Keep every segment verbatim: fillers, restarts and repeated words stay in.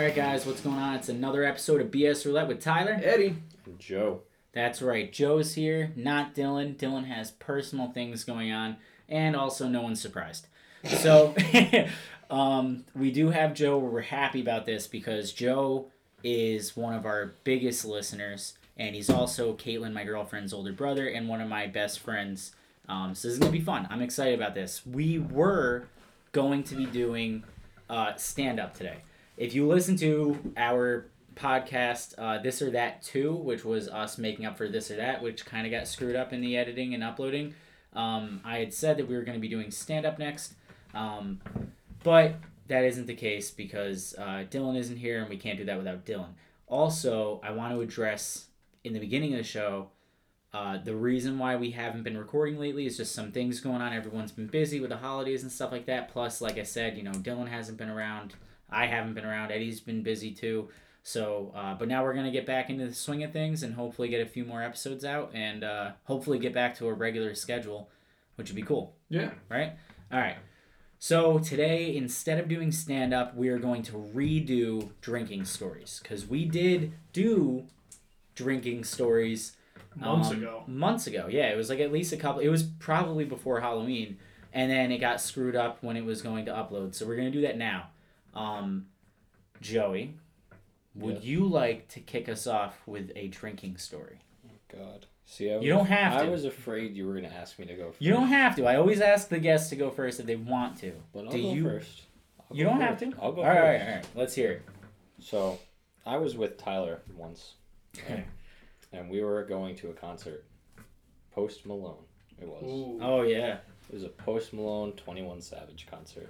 Alright guys, what's going on? It's another episode of B S Roulette with Tyler, Eddie, and Joe. That's right, Joe's here, not Dylan. Dylan has personal things going on, and also no one's surprised. So, um, we do have Joe. We're happy about this because Joe is one of our biggest listeners, and he's also Caitlin, my girlfriend's older brother, and one of my best friends. Um, so this is going to be fun. I'm excited about this. We were going to be doing uh, stand-up today. If you listen to our podcast, uh, This or That two, which was us making up for This or That, which kind of got screwed up in the editing and uploading, um, I had said that we were going to be doing stand-up next, um, but that isn't the case because uh, Dylan isn't here, and we can't do that without Dylan. Also, I want to address in the beginning of the show, uh, the reason why we haven't been recording lately is just some things going on. Everyone's been busy with the holidays and stuff like that. Plus, like I said, you know, Dylan hasn't been around. I haven't been around. Eddie's been busy too. So, uh, but now we're going to get back into the swing of things and hopefully get a few more episodes out and uh, hopefully get back to a regular schedule, which would be cool. Yeah. Right? All right. So today, instead of doing stand-up, we are going to redo drinking stories because we did do drinking stories months um, ago. Months ago. Yeah, it was like at least a couple. It was probably before Halloween, and then it got screwed up when it was going to upload. So we're going to do that now. Um, Joey, would yes. you like to kick us off with a drinking story? Oh, God. See, I was, you don't have to. I was afraid you were going to ask me to go first. You don't have to. I always ask the guests to go first if they want to. But I'll Do go you... first. I'll you go don't first. have to? I'll go all first. All right, all right. Let's hear it. So, I was with Tyler once, right? And we were going to a concert. Post Malone, it was. Ooh. Oh, yeah. It was a Post Malone twenty-one Savage concert.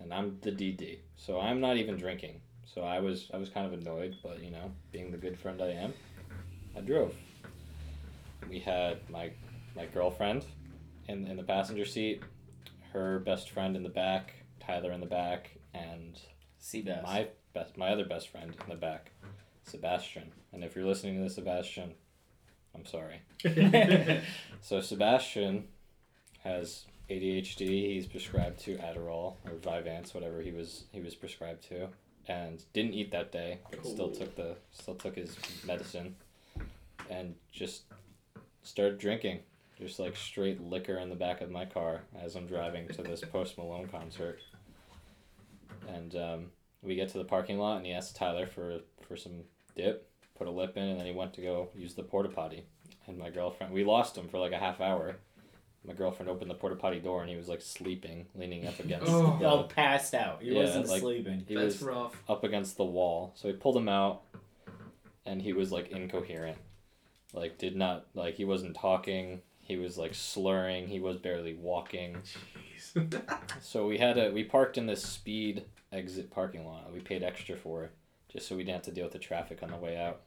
And I'm the D D, so I'm not even drinking. So I was I was kind of annoyed, but, you know, being the good friend I am, I drove. We had my my girlfriend in, in the passenger seat, her best friend in the back, Tyler in the back, and C-Bass. my best my other best friend in the back, Sebastian. And if you're listening to this, Sebastian, I'm sorry. So Sebastian has A D H D. He's prescribed to Adderall or Vyvanse, whatever he was he was prescribed to, and didn't eat that day, but cool. still took the still took his medicine, and just started drinking, just like straight liquor in the back of my car as I'm driving to this Post Malone concert. And um, we get to the parking lot, and he asked Tyler for for some dip, put a lip in, and then he went to go use the porta potty, and my girlfriend we lost him for like a half hour. My girlfriend opened the porta potty door and he was like sleeping, leaning up against. oh, the, passed out. He yeah, wasn't like, sleeping. He That's was rough. Up against the wall. So we pulled him out, and he was like incoherent, like did not like he wasn't talking. He was like slurring. He was barely walking. Jeez. So we had a we parked in this speed exit parking lot. We paid extra for it just so we didn't have to deal with the traffic on the way out.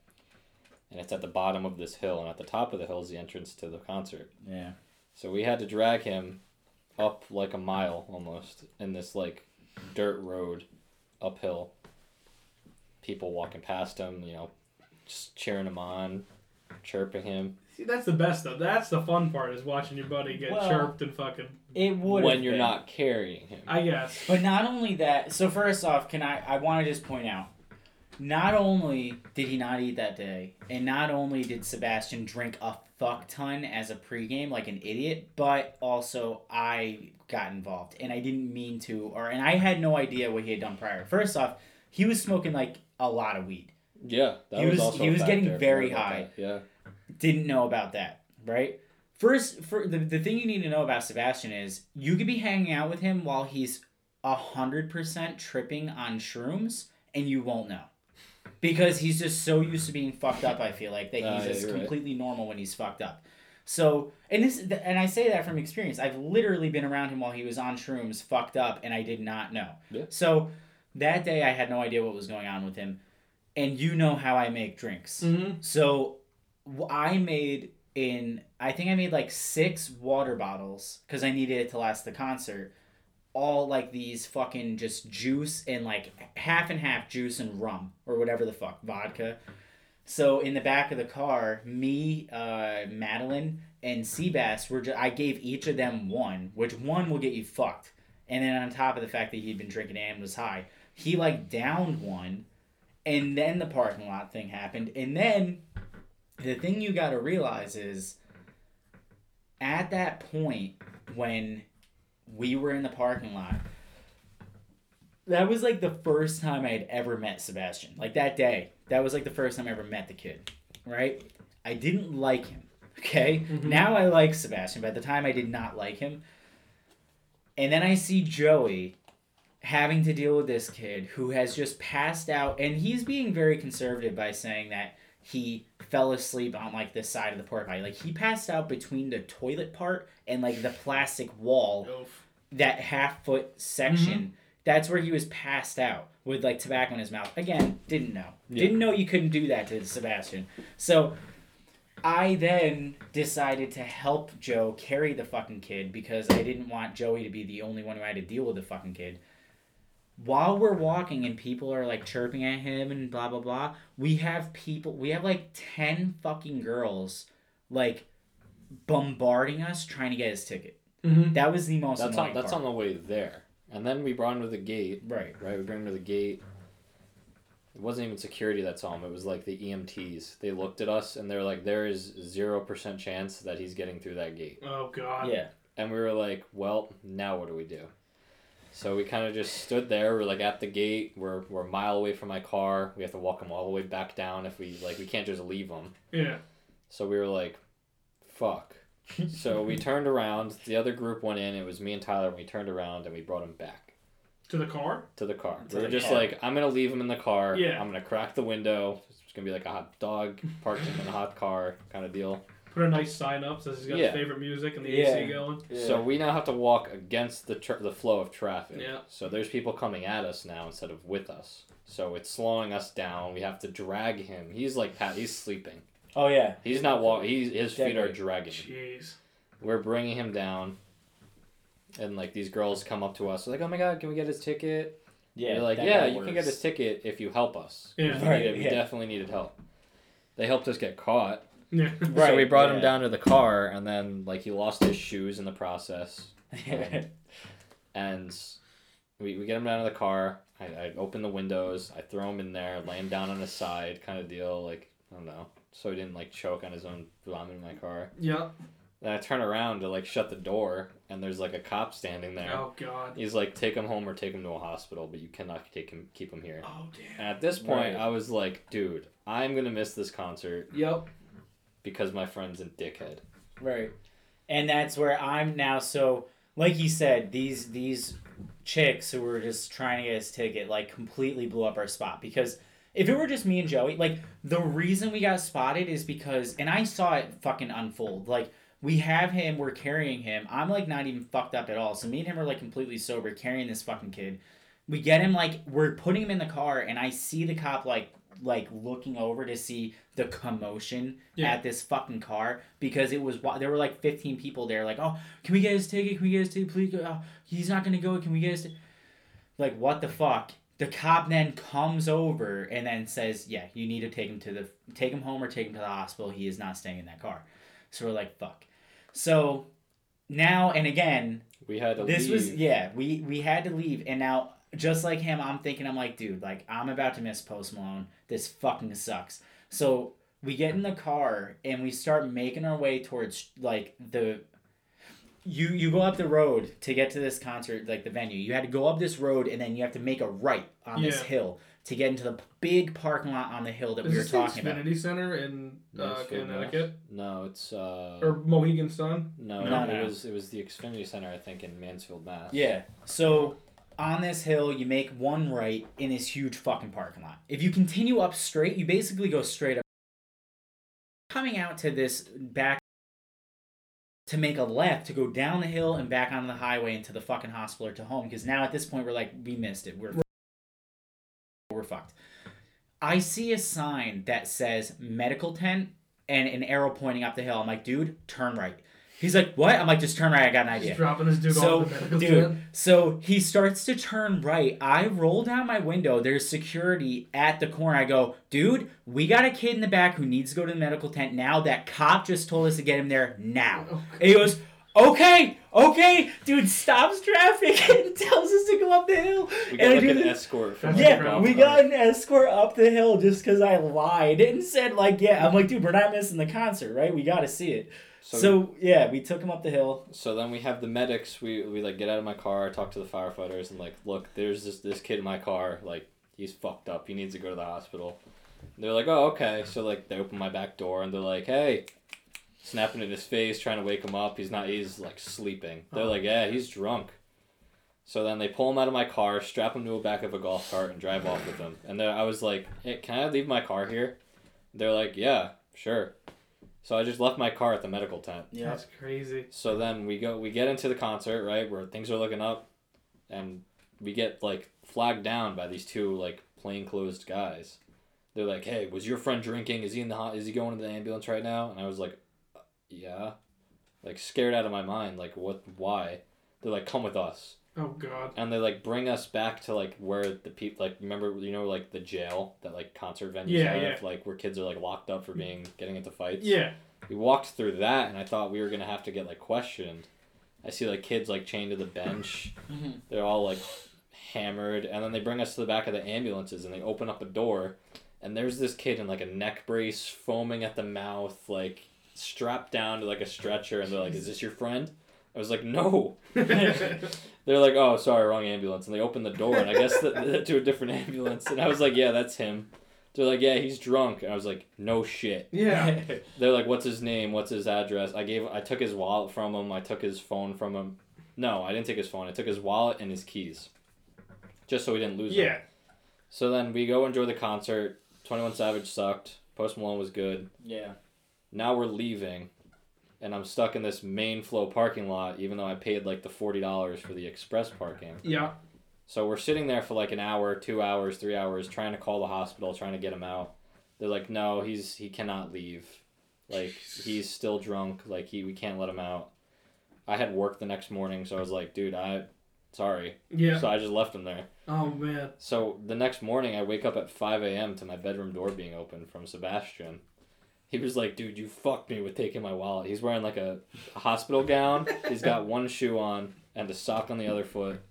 And it's at the bottom of this hill, and at the top of the hill is the entrance to the concert. Yeah. So we had to drag him up like a mile almost in this like dirt road uphill. People walking past him, you know, just cheering him on, chirping him. See, that's the best though. That's the fun part is watching your buddy get well, chirped and fucking. It would when you're been. not carrying him. I guess. But not only that. So first off, can I? I want to just point out. Not only did he not eat that day, and not only did Sebastian drink a fuck ton as a pregame like an idiot, but also I got involved, and I didn't mean to, or and I had no idea what he had done prior. First off, he was smoking like a lot of weed. Yeah, that he was, was also he was getting very high. That. Yeah, didn't know about that, right? First, for the the thing you need to know about Sebastian is you could be hanging out with him while he's a hundred percent tripping on shrooms, and you won't know. Because he's just so used to being fucked up, I feel like, that he's uh, yeah, just completely right. normal when he's fucked up. So, and this, and I say that from experience. I've literally been around him while he was on shrooms, fucked up, and I did not know. Yeah. So, that day I had no idea what was going on with him. And you know how I make drinks. Mm-hmm. So, I made in, I think I made like six water bottles, because I needed it to last the concert. All like these fucking just juice and like half and half juice and rum or whatever the fuck, vodka. So in the back of the car, me, uh, Madeline, and Seabass were just, I gave each of them one, which one will get you fucked. And then on top of the fact that he'd been drinking and was high, he like downed one And then the parking lot thing happened. And then the thing you got to realize is at that point when we were in the parking lot, that was like the first time I had ever met Sebastian. Like that day, that was like the first time I ever met the kid, right? I didn't like him, okay? Mm-hmm. Now I like Sebastian, but at the time I did not like him. And then I see Joey having to deal with this kid who has just passed out, and he's being very conservative by saying that he fell asleep on like this side of the porta potty. Like he passed out between the toilet part and like the plastic wall, Oof. that half foot section. Mm-hmm. That's where he was passed out with like tobacco in his mouth. Again, didn't know. Yeah. Didn't know you couldn't do that to Sebastian. So I then decided to help Joe carry the fucking kid because I didn't want Joey to be the only one who had to deal with the fucking kid. While we're walking and people are like chirping at him and blah, blah, blah, we have people, we have like ten fucking girls like bombarding us trying to get his ticket. Mm-hmm. That was the most that's annoying on, That's part. On the way there. And then we brought him to the gate. Right. Right, we brought him to the gate. It wasn't even security that saw him. It was like the E M Ts. They looked at us and they were like, there is zero percent chance that he's getting through that gate. Oh, God. Yeah. And we were like, well, now what do we do? So we kind of just stood there. We're like at the gate. We're we're a mile away from my car. We have to walk him all the way back down. If we like, we can't just leave him. Yeah. So we were like, fuck. So we turned around. The other group went in. It was me and Tyler. And we turned around and we brought him back. To the car? To the car. To we were just car. Like, I'm gonna leave him in the car. Yeah. I'm gonna crack the window. It's gonna be like a hot dog parked him in a hot car kind of deal. Put a nice sign up says he's got yeah. his favorite music and the yeah. A C going. Yeah. So we now have to walk against the tr- the flow of traffic. Yeah. So there's people coming at us now instead of with us. So it's slowing us down. We have to drag him. He's like Pat. He's sleeping. Oh yeah. He's not walking. He's his Definitely. feet are dragging. Jeez. We're bringing him down, and like these girls come up to us. They're like, oh my God, can we get his ticket? Yeah. They're like, yeah, you works. can get his ticket if you help us. Yeah. We, right. needed, we yeah. definitely needed help. They helped us get caught. Yeah. Right. So we brought yeah. him down to the car, and then like he lost his shoes in the process. Um, and we we get him down to the car. I, I open the windows. I throw him in there, lay him down on his side, kind of deal. Like I don't know, so he didn't like choke on his own vomit in my car. Yeah. Then I turn around to like shut the door, and there's like a cop standing there. Oh God. He's like, take him home or take him to a hospital, but you cannot take him, keep him here. Oh damn. And at this point, right. I was like, dude, I'm gonna miss this concert. Yep. Because my friend's a dickhead. Right. And that's where I'm now. So, like you said, these these chicks who were just trying to get his ticket, like, completely blew up our spot. Because if it were just me and Joey, like, the reason we got spotted is because, and I saw it fucking unfold. Like, we have him, we're carrying him. I'm, like, not even fucked up at all. So me and him are, like, completely sober, carrying this fucking kid. We get him, like, we're putting him in the car, and I see the cop, like, like looking over to see the commotion yeah. at this fucking car because it was there were like fifteen people there like, oh, can we get his ticket? Can we get his ticket? Please go. Oh, he's not gonna go. Can we get his ticket? Like, what the fuck? The cop then comes over and then says, yeah, you need to take him to the take him home or take him to the hospital. He is not staying in that car. So we're like, fuck. So now and again we had to this leave. was yeah we we had to leave and now. Just like him, I'm thinking, I'm like, dude, like, I'm about to miss Post Malone. This fucking sucks. So we get in the car, and we start making our way towards, like, the... You you go up the road to get to this concert, like, the venue. You had to go up this road, and then you have to make a right on yeah. this hill to get into the big parking lot on the hill that Is we were talking about. Is this the Xfinity Center in uh, Connecticut? No, it's... Uh... Or Mohegan Sun? No, no, no, it was it was the Xfinity Center, I think, in Mansfield, Mass. Yeah, so... On this hill, you make one right in this huge fucking parking lot. If you continue up straight, you basically go straight up. Coming out to this back to make a left, to go down the hill and back onto the highway and to the fucking hospital or to home. Because now at this point, we're like, we missed it. We're, we're fucked. I see a sign that says medical tent and an arrow pointing up the hill. I'm like, dude, turn right. He's like, what? I'm like, just turn right. I got an idea. He's dropping his dude so, off the medical dude, tent. So he starts to turn right. I roll down my window. There's security at the corner. I go, dude, we got a kid in the back who needs to go to the medical tent now. That cop just told us to get him there now. Oh, and he goes, okay, okay, dude stops traffic and tells us to go up the hill. We got and like an this. escort. From yeah, we got an escort up the hill just because I lied and said, like, yeah. I'm like, dude, we're not missing the concert, right? We got to see it. So, so, yeah, we took him up the hill. So then we have the medics. We, we like, get out of my car, talk to the firefighters, and, like, look, there's this, this kid in my car. Like, he's fucked up. He needs to go to the hospital. And they're like, oh, okay. So, like, they open my back door, and they're like, hey... Snapping at his face, trying to wake him up. He's not, he's like sleeping. They're like, yeah, he's drunk. So then they pull him out of my car, strap him to the back of a golf cart, and drive off with him. And then I was like, hey, can I leave my car here? They're like, yeah, sure. So I just left my car at the medical tent. Yeah, that's crazy. So then we go, we get into the concert, right, where things are looking up, and we get like flagged down by these two like plainclothes guys. They're like, hey, was your friend drinking? Is he in the ho- is he going to the ambulance right now? And I was like, yeah, like scared out of my mind, like what, why? They're like, come with us. Oh god. And they like bring us back to like where the people, like, remember, you know, like the jail that like concert venues yeah, have yeah. like where kids are like locked up for being getting into fights. Yeah, we walked through that and I thought we were gonna have to get like questioned. I see like kids like chained to the bench. Mm-hmm. They're all like hammered, and then they bring us to the back of the ambulances and they open up a door, and there's this kid in like a neck brace, foaming at the mouth, like strapped down to like a stretcher, and they're like, is this your friend? I was like, no. They're like, oh, sorry, wrong ambulance. And they opened the door, and I guess the, the, to a different ambulance. And I was like, yeah, that's him. They're like, yeah, he's drunk. And I was like, no shit. Yeah. They're like, what's his name? What's his address? I gave, I took his wallet from him. I took his phone from him. No, I didn't take his phone. I took his wallet and his keys, just so we didn't lose yeah. them. Yeah. So then we go enjoy the concert. twenty-one Savage sucked. Post Malone was good. Yeah. Now we're leaving, and I'm stuck in this main flow parking lot, even though I paid like the forty dollars for the express parking. Yeah. So we're sitting there for like an hour, two hours, three hours, trying to call the hospital, trying to get him out. They're like, no, he's he cannot leave. Like, he's still drunk. Like, he we can't let him out. I had work the next morning, so I was like, dude, I... Sorry. Yeah. So I just left him there. Oh, man. So the next morning, I wake up at five a.m. to my bedroom door being open from Sebastian. He was like, dude, you fucked me with taking my wallet. He's wearing like a hospital gown. He's got one shoe on and a sock on the other foot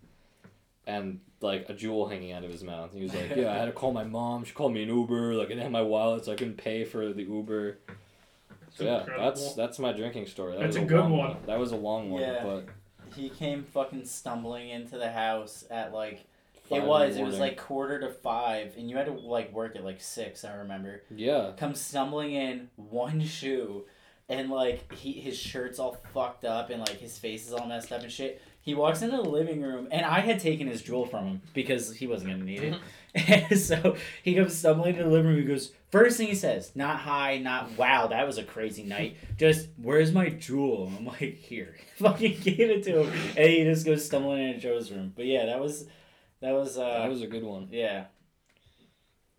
and like a jewel hanging out of his mouth. He was like, yeah, I had to call my mom. She called me an Uber. Like, I didn't have my wallet, so I couldn't pay for the Uber. That's so, yeah, incredible. that's that's my drinking story. That that's was a good one. one. That was a long one. Yeah. But he came fucking stumbling into the house at like... It was. It was like quarter to five, and you had to like work at like six, I remember. Yeah. Come stumbling in, one shoe, and like he his shirt's all fucked up, and like his face is all messed up and shit. He walks into the living room, and I had taken his jewel from him because he wasn't gonna need it. So he comes stumbling into the living room. He goes, first thing he says, not hi, not wow, that was a crazy night. Just, where's my jewel? I'm like, here. Fucking gave it to him, and he just goes stumbling into Joe's room. But yeah, that was. That was uh, that was a good one. Yeah.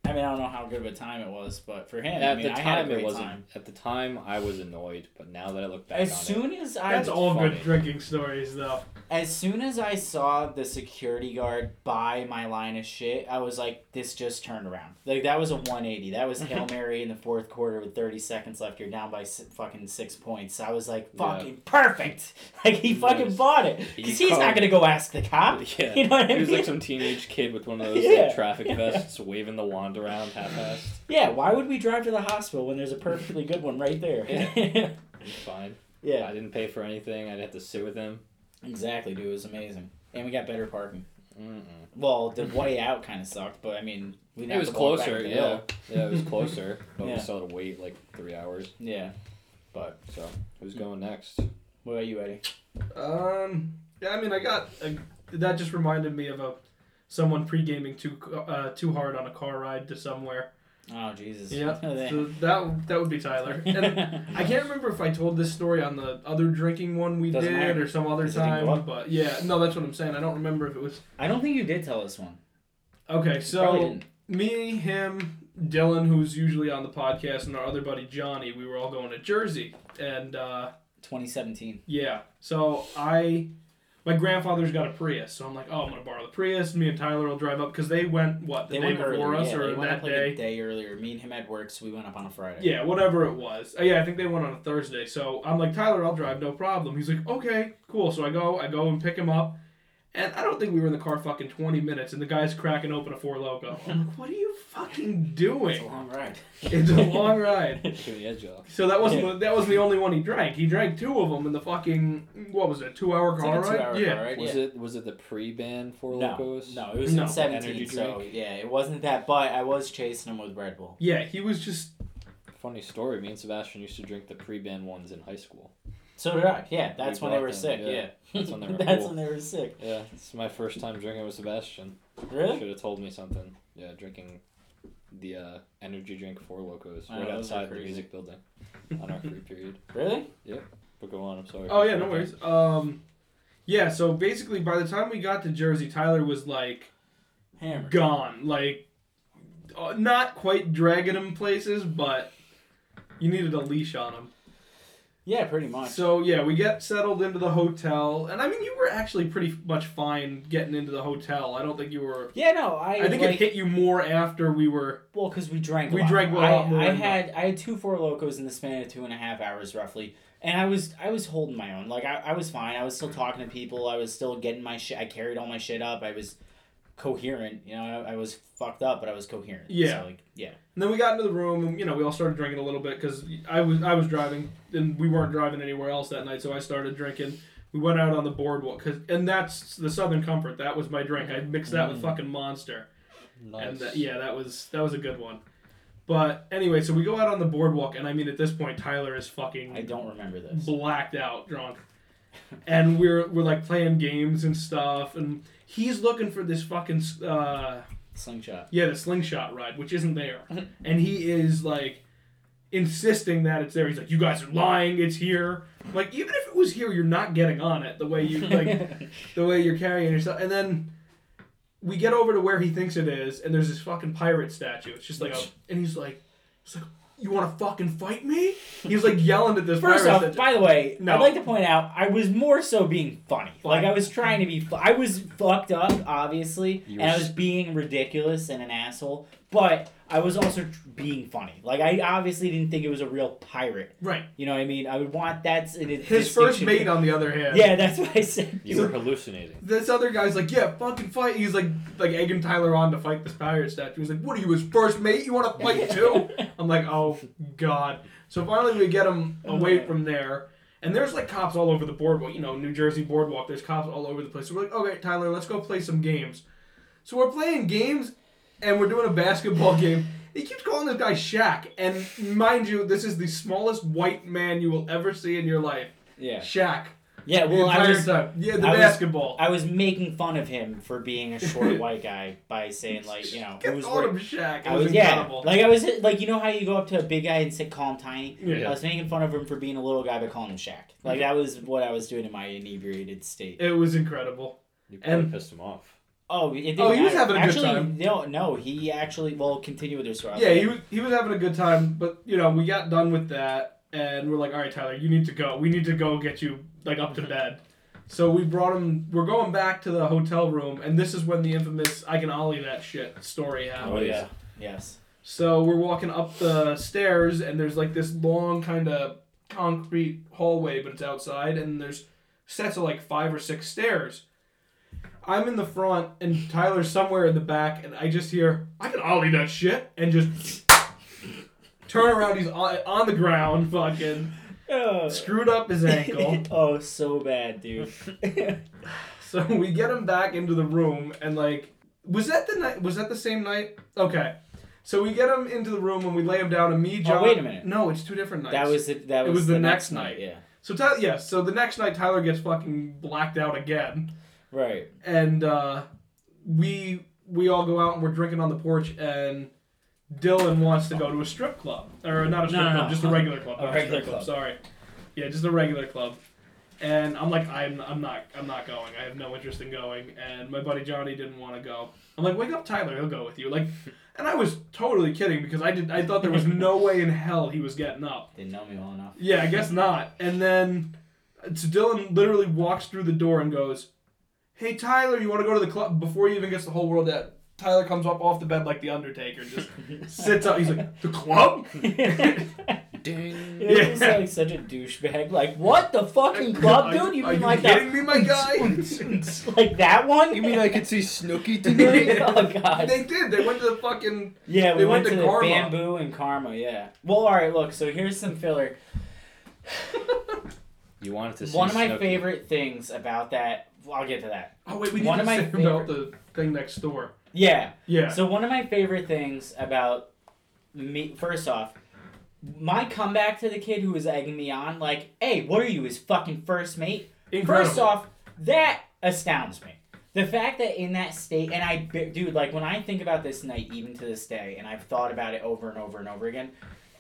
I mean, I don't know how good of a time it was, but for him, at I mean, the I time had a it wasn't. Time. At the time, I was annoyed, but now that I look back, as on soon it, as I that's all funny. Good drinking stories, though. As soon as I saw the security guard buy my line of shit, I was like, "This just turned around." Like that was a one eighty. That was Hail Mary in the fourth quarter with thirty seconds left. You're down by si- fucking six points. I was like, "Fucking yeah. perfect!" Like he fucking yes. bought it because he he's not gonna go ask the cop. Yeah. You know what I mean? He was like some teenage kid with one of those yeah. like, traffic yeah. vests, waving the wand around half-assed. Yeah, why would we drive to the hospital when there's a perfectly good one right there? Yeah. It's fine. Yeah. I didn't pay for anything. I'd have to sit with him. Exactly, dude. It was amazing. And we got better parking. Mm-mm. Well, the way out kind of sucked, but I mean... we It was closer, yeah. Yeah, it was closer, but yeah. we still had to wait like three hours. Yeah. But, so, who's going next? What about you, Eddie? Um, yeah, I mean, I got... A, that just reminded me of a... someone pre-gaming too uh, too hard on a car ride to somewhere. Oh, Jesus. Yeah, so that, that would be Tyler. And I can't remember if I told this story on the other drinking one we Doesn't did matter. or some other Doesn't time. But yeah, no, that's what I'm saying. I don't remember if it was... I don't think you did tell this one. Okay, so me, him, Dylan, who's usually on the podcast, and our other buddy Johnny, we were all going to Jersey. and uh, twenty seventeen. Yeah, so I... My grandfather's got a Prius, so I'm like, oh, I'm going to borrow the Prius. Me and Tyler will drive up, because they went, what, the they day before earlier, us, yeah, or they that like day? A day earlier. Me and him had work, so we went up on a Friday. Yeah, whatever it was. Uh, yeah, I think they went on a Thursday. So I'm like, Tyler, I'll drive, no problem. He's like, okay, cool. So I go, I go and pick him up, and I don't think we were in the car fucking twenty minutes, and the guy's cracking open a Four Loko. I'm like, what are you fucking doing? It's a long ride. It's a long ride. So that wasn't that was the only one he drank. He drank two of them in the fucking, what was it, two hour car, like ride? Yeah. Car ride? Yeah. Was it was it the pre-ban Four Locos? No, no it was no. in seventeen, so yeah, it wasn't that, but I was chasing him with Red Bull. Yeah, he was just... Funny story, me and Sebastian used to drink the pre-ban ones in high school. So did I. Yeah, that's we when they were them. sick. Yeah. yeah. That's when they were That's cool. when they were sick. Yeah. This is my first time drinking with Sebastian. Really? Should have told me something. Yeah, drinking the uh, energy drink Four Locos right outside the music building on our free period. Really? Yeah. But go on, I'm sorry. Oh, yeah, no worries. Um, yeah, so basically by the time we got to Jersey, Tyler was like... Hammered. Gone. Like, uh, not quite dragging him places, but you needed a leash on him. Yeah, pretty much. So, yeah, we get settled into the hotel. And, I mean, you were actually pretty much fine getting into the hotel. I don't think you were... Yeah, no, I... I think like, it hit you more after we were... Well, because we drank a we lot. We drank a lot I, more. I had, I had two Four Locos in the span of two and a half hours, roughly. And I was I was holding my own. Like, I, I was fine. I was still talking to people. I was still getting my shit. I carried all my shit up. I was coherent. You know, I, I was fucked up, but I was coherent. Yeah. So, like, yeah. And then we got into the room, and, you know, we all started drinking a little bit, because I was I was driving, and we weren't driving anywhere else that night, so I started drinking. We went out on the boardwalk, cause, and that's the Southern Comfort. That was my drink. I mixed that mm. with fucking Monster. Nice. And that, yeah, that was that was a good one. But, anyway, so we go out on the boardwalk, and I mean, at this point, Tyler is fucking... I don't remember this. Blacked out, drunk. And we're, we're, like, playing games and stuff, and he's looking for this fucking... Uh, Slingshot. Yeah, the slingshot ride, which isn't there. And he is, like, insisting that it's there. He's like, you guys are lying, it's here. I'm like, even if it was here, you're not getting on it the way you like the way you're carrying yourself. And then we get over to where he thinks it is, and there's this fucking pirate statue. It's just like a, and he's like he's like, you want to fucking fight me? He's like yelling at this First pirate off, statue. By the way, no. I'd like to point out, I was more so being funny. Like, I was trying to be... Fu- I was fucked up, obviously, you and I was being ridiculous and an asshole, but I was also being funny. Like, I obviously didn't think it was a real pirate. Right. You know what I mean? I would want that's an His first mate, on the other hand. Yeah, that's what I said. You so were hallucinating. This other guy's like, yeah, fucking fight. He's like, like egging Tyler on to fight this pirate statue. He's like, what are you, his first mate? You want to fight too? I'm like, oh, God. So finally we get him away from there. And there's, like, cops all over the boardwalk. You know, New Jersey boardwalk. There's cops all over the place. So we're like, okay, Tyler, let's go play some games. So we're playing games, and we're doing a basketball game. He keeps calling this guy Shaq. And mind you, this is the smallest white man you will ever see in your life. Yeah. Shaq. Yeah, well, I was... Time. Yeah, the I basketball. Was, I was making fun of him for being a short white guy by saying, like, you know... Get was on him, Shaq. It I was, was incredible. Yeah, like, I was... Like, you know how you go up to a big guy and say, call him tiny? Yeah. I was making fun of him for being a little guy by calling him Shaq. Like, that was what I was doing in my inebriated state. It was incredible. You probably and, pissed him off. Oh, it oh, he was having a actually, good time. No, no, he actually, well, continue with your story. Yeah, he was, he was having a good time, but, you know, we got done with that, and we're like, all right, Tyler, you need to go. We need to go get you, like, up to bed. So we brought him, we're going back to the hotel room, and this is when the infamous I can ollie that shit story happens. Oh, yeah, yes. So we're walking up the stairs, and there's, like, this long kind of concrete hallway, but it's outside, and there's sets of, like, five or six stairs. I'm in the front, and Tyler's somewhere in the back, and I just hear, I can ollie that shit, and just turn around, he's on, on the ground, fucking oh. Screwed up his ankle. Oh, so bad, dude. So we get him back into the room, and like, was that the night, was that the same night? Okay. So we get him into the room, and we lay him down, and me, John... Oh, wait a minute. No, it's two different nights. That was the, that was it was the, the next, next night. night. Yeah. So, Tyler, yeah, so the next night, Tyler gets fucking blacked out again. Right. And uh, we we all go out and we're drinking on the porch, and Dylan wants to go to a strip club. Or not a strip no, no, club, no. just a regular club. A regular a club. club, sorry. Yeah, just a regular club. And I'm like, I'm I'm not I'm not going. I have no interest in going. And my buddy Johnny didn't want to go. I'm like, wake up Tyler, he'll go with you. Like, and I was totally kidding because I did I thought there was no way in hell he was getting up. Didn't know me well enough. Yeah, I guess not. And then So Dylan literally walks through the door and goes, "Hey, Tyler, you want to go to the club?" Before he even gets the whole world out, Tyler comes up off the bed like the Undertaker, just sits up. He's like, "The club?" Ding. Yeah, yeah. He's like such a douchebag. Like, what the fucking club, dude? You mean are you like kidding that? Me, my guy? Like that one? You mean I could see Snooki tonight? Oh god. They did. They went to the fucking. Yeah, we they went, went to, to Karma. The Bamboo and Karma. Yeah. Well, all right. Look, so here's some filler. You wanted to see one of my Snooki. Favorite things about that. Well, I'll get to that. Oh wait, we need one to say favorite... about the thing next door. Yeah. Yeah. So one of my favorite things about me, first off. My comeback to the kid who was egging me on, like, "Hey, what are you, his fucking first mate?" Incredible. First off, that astounds me. The fact that in that state, and I, dude, like, when I think about this night, even to this day, and I've thought about it over and over and over again,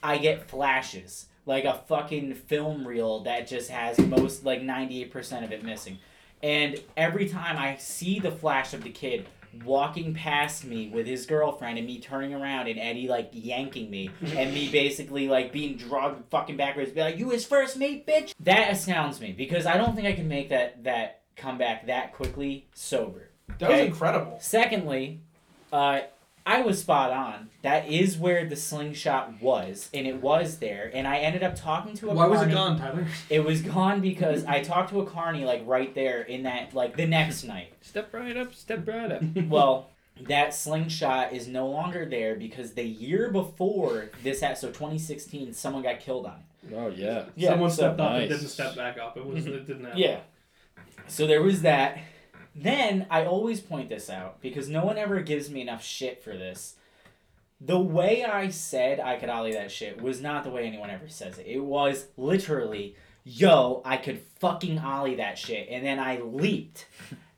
I get flashes. Like a fucking film reel that just has most, like, ninety-eight percent of it missing. And every time I see the flash of the kid walking past me with his girlfriend and me turning around and Eddie like yanking me and me basically like being drugged fucking backwards, be like, "You his first mate, bitch." That astounds me because I don't think I can make that that comeback that quickly sober. That okay? was incredible. Secondly, uh, I was spot on. That is where the slingshot was, and it was there, and I ended up talking to a Why carny. Was it gone, Tyler? It was gone because I talked to a carny, like, right there in that, like, the next night. Step right up, step right up. Well, that slingshot is no longer there because the year before this, so twenty sixteen, someone got killed on it. Oh, yeah. yeah someone stepped so, up nice. and didn't step back up. It, was, it didn't happen. Yeah. So there was that. Then, I always point this out, because no one ever gives me enough shit for this. The way I said I could ollie that shit was not the way anyone ever says it. It was literally, "Yo, I could fucking ollie that shit." And then I leaped,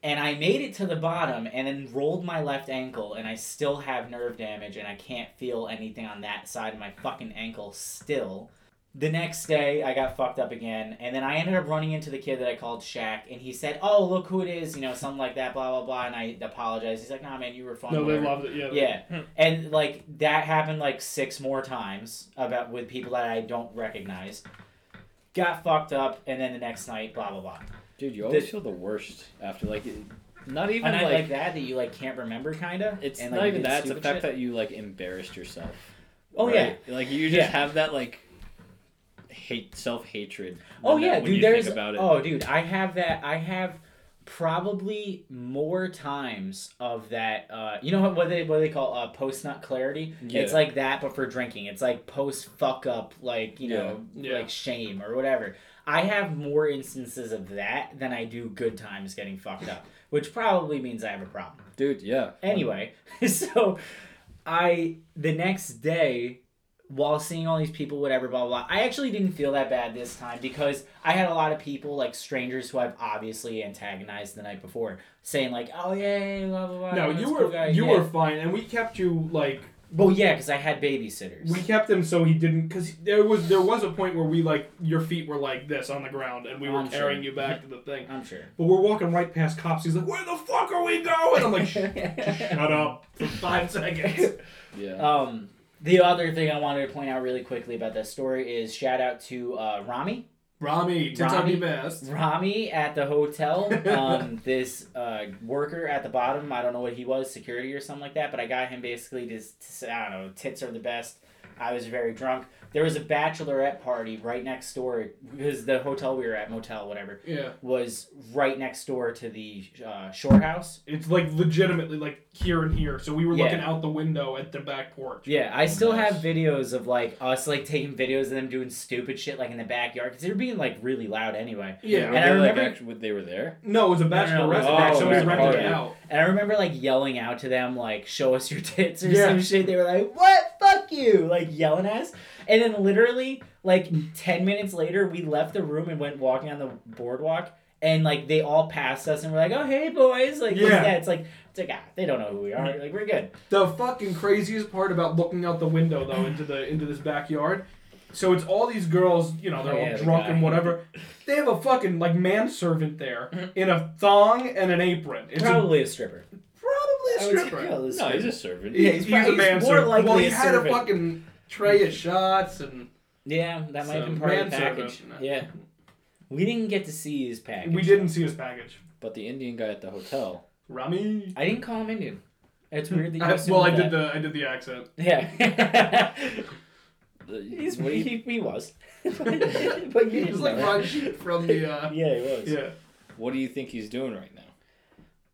and I made it to the bottom, and then rolled my left ankle, and I still have nerve damage, and I can't feel anything on that side of my fucking ankle still. The next day, I got fucked up again, and then I ended up running into the kid that I called Shaq, and he said, "Oh, look who it is," you know, something like that, blah, blah, blah, and I apologized. He's like, "Nah, man, you were fun." No, they loved it, yeah. Yeah, were... and, like, that happened, like, six more times about with people that I don't recognize. Got fucked up, and then the next night, blah, blah, blah. Dude, you always the... feel the worst after, like... It... Not even like... like that that you, like, can't remember, kind of. It's and, like, not even that. It's the fact shit. that you, like, embarrassed yourself. Oh, right? yeah. Like, you just yeah. have that, like... hate self-hatred oh yeah that, dude there's about it. oh dude I have that I have probably more times of that uh you know what, what they what they call uh post nut clarity yeah. It's like that but for drinking. It's like post fuck up, like you yeah. know yeah. like shame or whatever. I have more instances of that than I do good times getting fucked up, which probably means I have a problem, dude. Yeah anyway so I the next day, while seeing all these people, whatever, blah, blah, blah, I actually didn't feel that bad this time because I had a lot of people, like strangers who I've obviously antagonized the night before, saying like, "Oh, yeah, blah, blah, blah." No, you were cool you yeah. were fine, and we kept you, like... Well, yeah, because I had babysitters. We kept him so he didn't... Because there was there was a point where we, like, your feet were like this on the ground, and we were I'm carrying sure. you back to the thing. I'm sure. But we're walking right past cops. He's like, "Where the fuck are we going?" I'm like, Sh- shut up for five seconds. Yeah. Um... The other thing I wanted to point out really quickly about that story is shout out to uh, Rami. Rami, Rami, best. Rami at the hotel. Um, this uh, worker at the bottom, I don't know what he was, security or something like that, but I got him basically to, to I don't know, tits are the best. I was very drunk. There was a bachelorette party right next door because the hotel we were at, motel, whatever, yeah. was right next door to the uh, shore house. It's like legitimately like here and here. So we were yeah. looking out the window at the back porch. Yeah, I oh, still nice. have videos of like us like taking videos of them doing stupid shit like in the backyard because they were being like really loud anyway. Yeah, and I remember like, actually, they were there. No, it was a bachelorette. Oh, back, so we rented it out. And I remember like yelling out to them like, "Show us your tits" or yeah. some shit. They were like, "What? Fuck you!" Like yelling at us. And then literally, like, ten minutes later, we left the room and went walking on the boardwalk. And, like, they all passed us and we're like, "Oh, hey, boys." Like, yeah. It's like, it's like, ah, they don't know who we are. Like, we're good. The fucking craziest part about looking out the window, though, into the into this backyard. So it's all these girls, you know, they're yeah, all the drunk guy. and whatever. They have a fucking, like, manservant there mm-hmm. in a thong and an apron. It's Probably a, a stripper. Probably a stripper. No, stripper. he's a servant. Yeah, he's, he's, he's a manservant. Well, he a had servant. a fucking... tray of shots and yeah that might be part of the package. Yeah We didn't get to see his package. We didn't see his package. But the Indian guy at the hotel. Rami. I didn't call him Indian. It's weird that you assume well, I that. did the I did the accent. Yeah. He's what he, he was. But he was like Ron Sheep from the. Uh... Yeah, he was. Yeah. What do you think he's doing right now?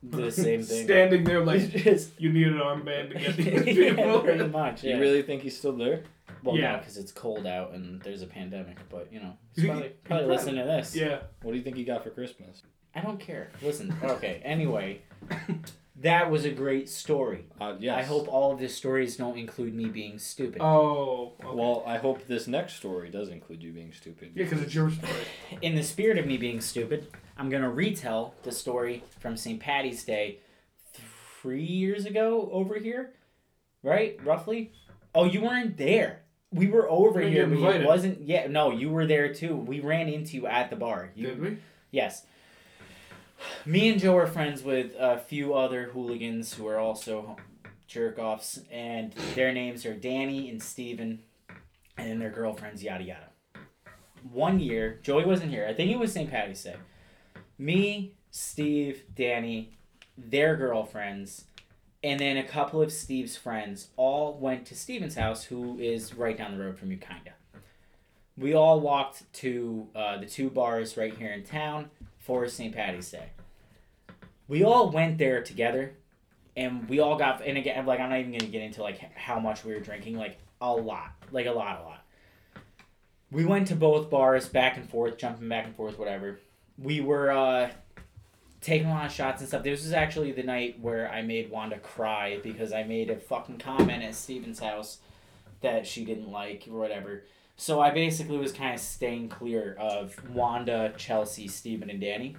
The same thing. Standing there like just... you need an armband to get these people. Yeah, pretty much. Yeah. You really think he's still there? Well, yeah. No, because it's cold out and there's a pandemic. But you know, he's probably, probably listening to this. Yeah. What do you think he got for Christmas? I don't care. Listen. Okay. Anyway. That was a great story. Uh, yes. I hope all of his stories don't include me being stupid. Oh. Okay. Well, I hope this next story does include you being stupid. Yeah, because it's your story. In the spirit of me being stupid, I'm going to retell the story from Saint Patty's Day three years ago over here, right? Roughly? Oh, you weren't there. We were over we here, but invited. You wasn't... Yeah, no, you were there too. We ran into you at the bar. You, Did we? Yes. Me and Joe are friends with a few other hooligans who are also jerk-offs, and their names are Danny and Steven, and their girlfriends, yada yada. One year, Joey wasn't here. I think it was Saint Patty's Day. Me, Steve, Danny, their girlfriends, and then a couple of Steve's friends all went to Steven's house, who is right down the road from you, kinda. We all walked to uh, the two bars right here in town for Saint Patty's Day. We all went there together, and we all got, and again, like, I'm not even going to get into, like, how much we were drinking, like, a lot, like, a lot, a lot. We went to both bars, back and forth, jumping back and forth, whatever. We were, uh, taking a lot of shots and stuff. This was actually the night where I made Wanda cry, because I made a fucking comment at Steven's house that she didn't like, or whatever. So I basically was kind of staying clear of Wanda, Chelsea, Steven, and Danny.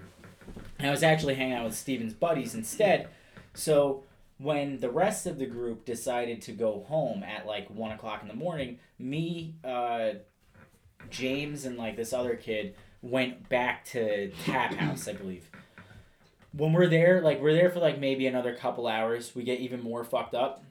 And I was actually hanging out with Steven's buddies instead. So when the rest of the group decided to go home at like one o'clock in the morning, me, uh, James, and like this other kid went back to Tap House, I believe. When we're there, like we're there for like maybe another couple hours, we get even more fucked up.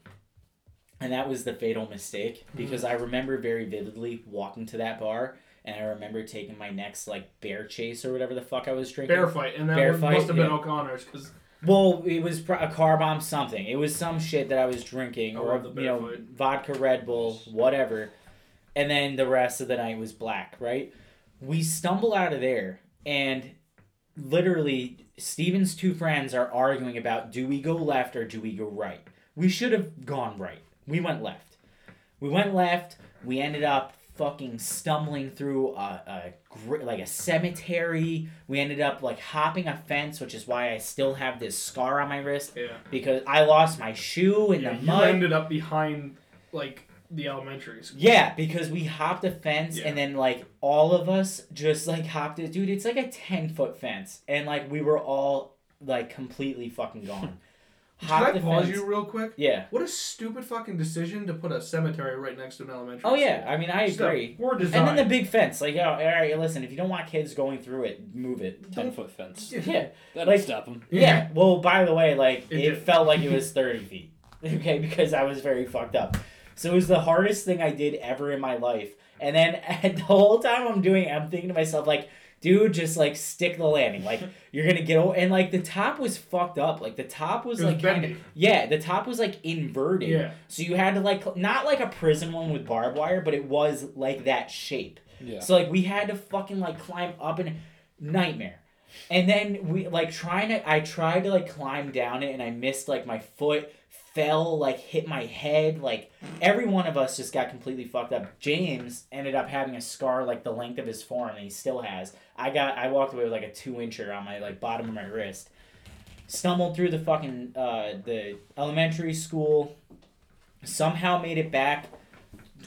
And that was the fatal mistake, because I remember very vividly walking to that bar, and I remember taking my next, like, bear chase or whatever the fuck I was drinking. Bear fight, and that bear was, fight, must have been yeah. O'Connor's, because... Well, it was a car bomb something. It was some shit that I was drinking, I or, you know, fight. vodka, Red Bull, whatever. And then the rest of the night was black, right? We stumble out of there, and literally, Steven's two friends are arguing about, do we go left or do we go right? We should have gone right. We went left. We went left. We ended up fucking stumbling through a, a like a cemetery. We ended up like hopping a fence, which is why I still have this scar on my wrist. Yeah. Because I lost my shoe in yeah, the mud. You ended up behind like the elementary school. Yeah, because we hopped a fence yeah. and then like all of us just like hopped it. Dude, it's like a ten foot fence. And like we were all like completely fucking gone. Can I pause fence. you real quick? Yeah. What a stupid fucking decision to put a cemetery right next to an elementary school. Oh, yeah. I mean, I agree. We're designed. And then the big fence. Like, oh, all right, listen, if you don't want kids going through it, move it. ten-foot fence. Yeah. That'll like, stop them. Yeah. yeah. Well, by the way, like, it, it felt like it was thirty feet. Okay? Because I was very fucked up. So it was the hardest thing I did ever in my life. And then and the whole time I'm doing it, I'm thinking to myself, like, dude, just, like, stick the landing. Like, you're going to get over... And, like, the top was fucked up. Like, the top was, was like, kind of... Yeah, the top was, like, inverted. Yeah. So you had to, like... Not like a prison one with barbed wire, but it was, like, that shape. Yeah. So, like, we had to fucking, like, climb up and... Nightmare. And then we, like, trying to... I tried to, like, climb down it, and I missed, like, my foot... Fell, like, hit my head. Like, every one of us just got completely fucked up. James ended up having a scar, like, the length of his forearm, and he still has. I got, I walked away with, like, a two-incher on my, like, bottom of my wrist. Stumbled through the fucking, uh, the elementary school. Somehow made it back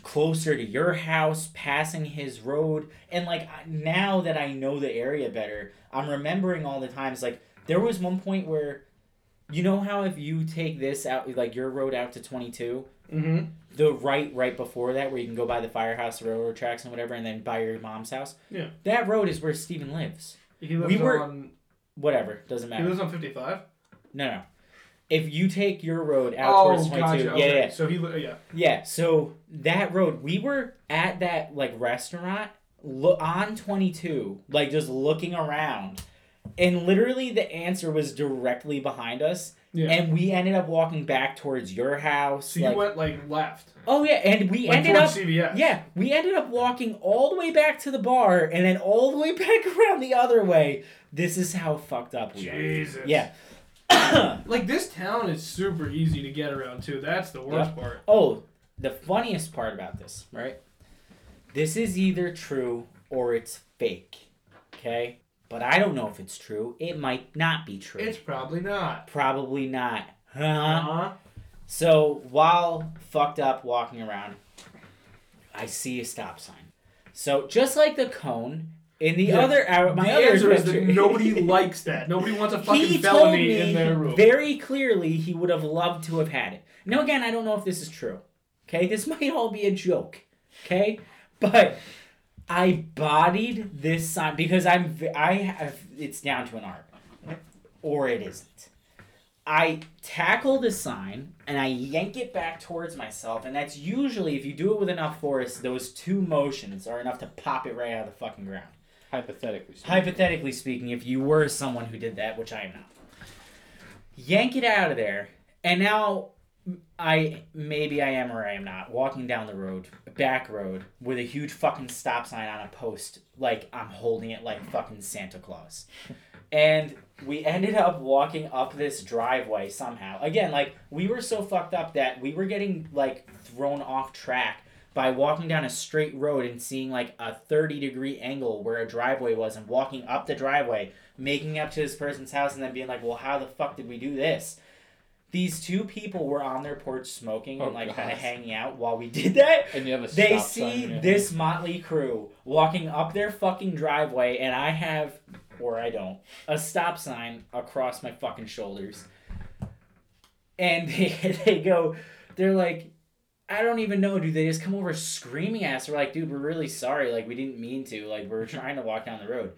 closer to your house, passing his road. And, like, now that I know the area better, I'm remembering all the times, like, there was one point where... You know how if you take this out, like your road out to twenty-two, mm-hmm. the right right before that where you can go by the firehouse, the railroad tracks and whatever, and then by your mom's house? Yeah. That road is where Steven lives. He lives we were, on... Whatever, doesn't matter. He lives on fifty-five? No, no. If you take your road out oh, towards twenty-two, gotcha. yeah, okay. yeah. So he, yeah. Yeah, so that road, we were at that like restaurant lo- on twenty-two, like just looking around, and literally the answer was directly behind us. Yeah. And we ended up walking back towards your house. So like, you went like left. Oh yeah, and we like ended up C V S. Yeah, we ended up walking all the way back to the bar and then all the way back around the other way. This is how fucked up we Jesus. Are. Yeah. Like, this town is super easy to get around too. That's the worst yeah. part. Oh, the funniest part about this, right? This is either true or it's fake. Okay? But I don't know if it's true. It might not be true. It's probably not. Probably not. Huh? Uh-huh. So, while fucked up walking around, I see a stop sign. So, just like the cone, in the yeah. other... Our, my the other answer is that nobody likes that. Nobody wants a fucking he felony in their room. Very clearly he would have loved to have had it. Now, again, I don't know if this is true. Okay? This might all be a joke. Okay? But... I bodied this sign because I'm I have it's down to an art, or it isn't. I tackle the sign and I yank it back towards myself, and that's usually, if you do it with enough force, those two motions are enough to pop it right out of the fucking ground. Hypothetically speaking. Hypothetically speaking, if you were someone who did that, which I am not. Yank it out of there, and now I maybe I am or I am not walking down the road, back road, with a huge fucking stop sign on a post, like I'm holding it like fucking Santa Claus. And we ended up walking up this driveway somehow. Again, like, we were so fucked up that we were getting like thrown off track by walking down a straight road and seeing like a thirty degree angle where a driveway was, and walking up the driveway, making up to this person's house, and then being like, well, how the fuck did we do this? These two people were on their porch smoking oh, and, like, kind of hanging out while we did that. And you have a stop They see sign, this motley crew walking up their fucking driveway, and I have, or I don't, a stop sign across my fucking shoulders. And they, they go, they're like, I don't even know, dude. They just come over screaming at us. We're like, dude, we're really sorry. Like, we didn't mean to. Like, we were trying to walk down the road.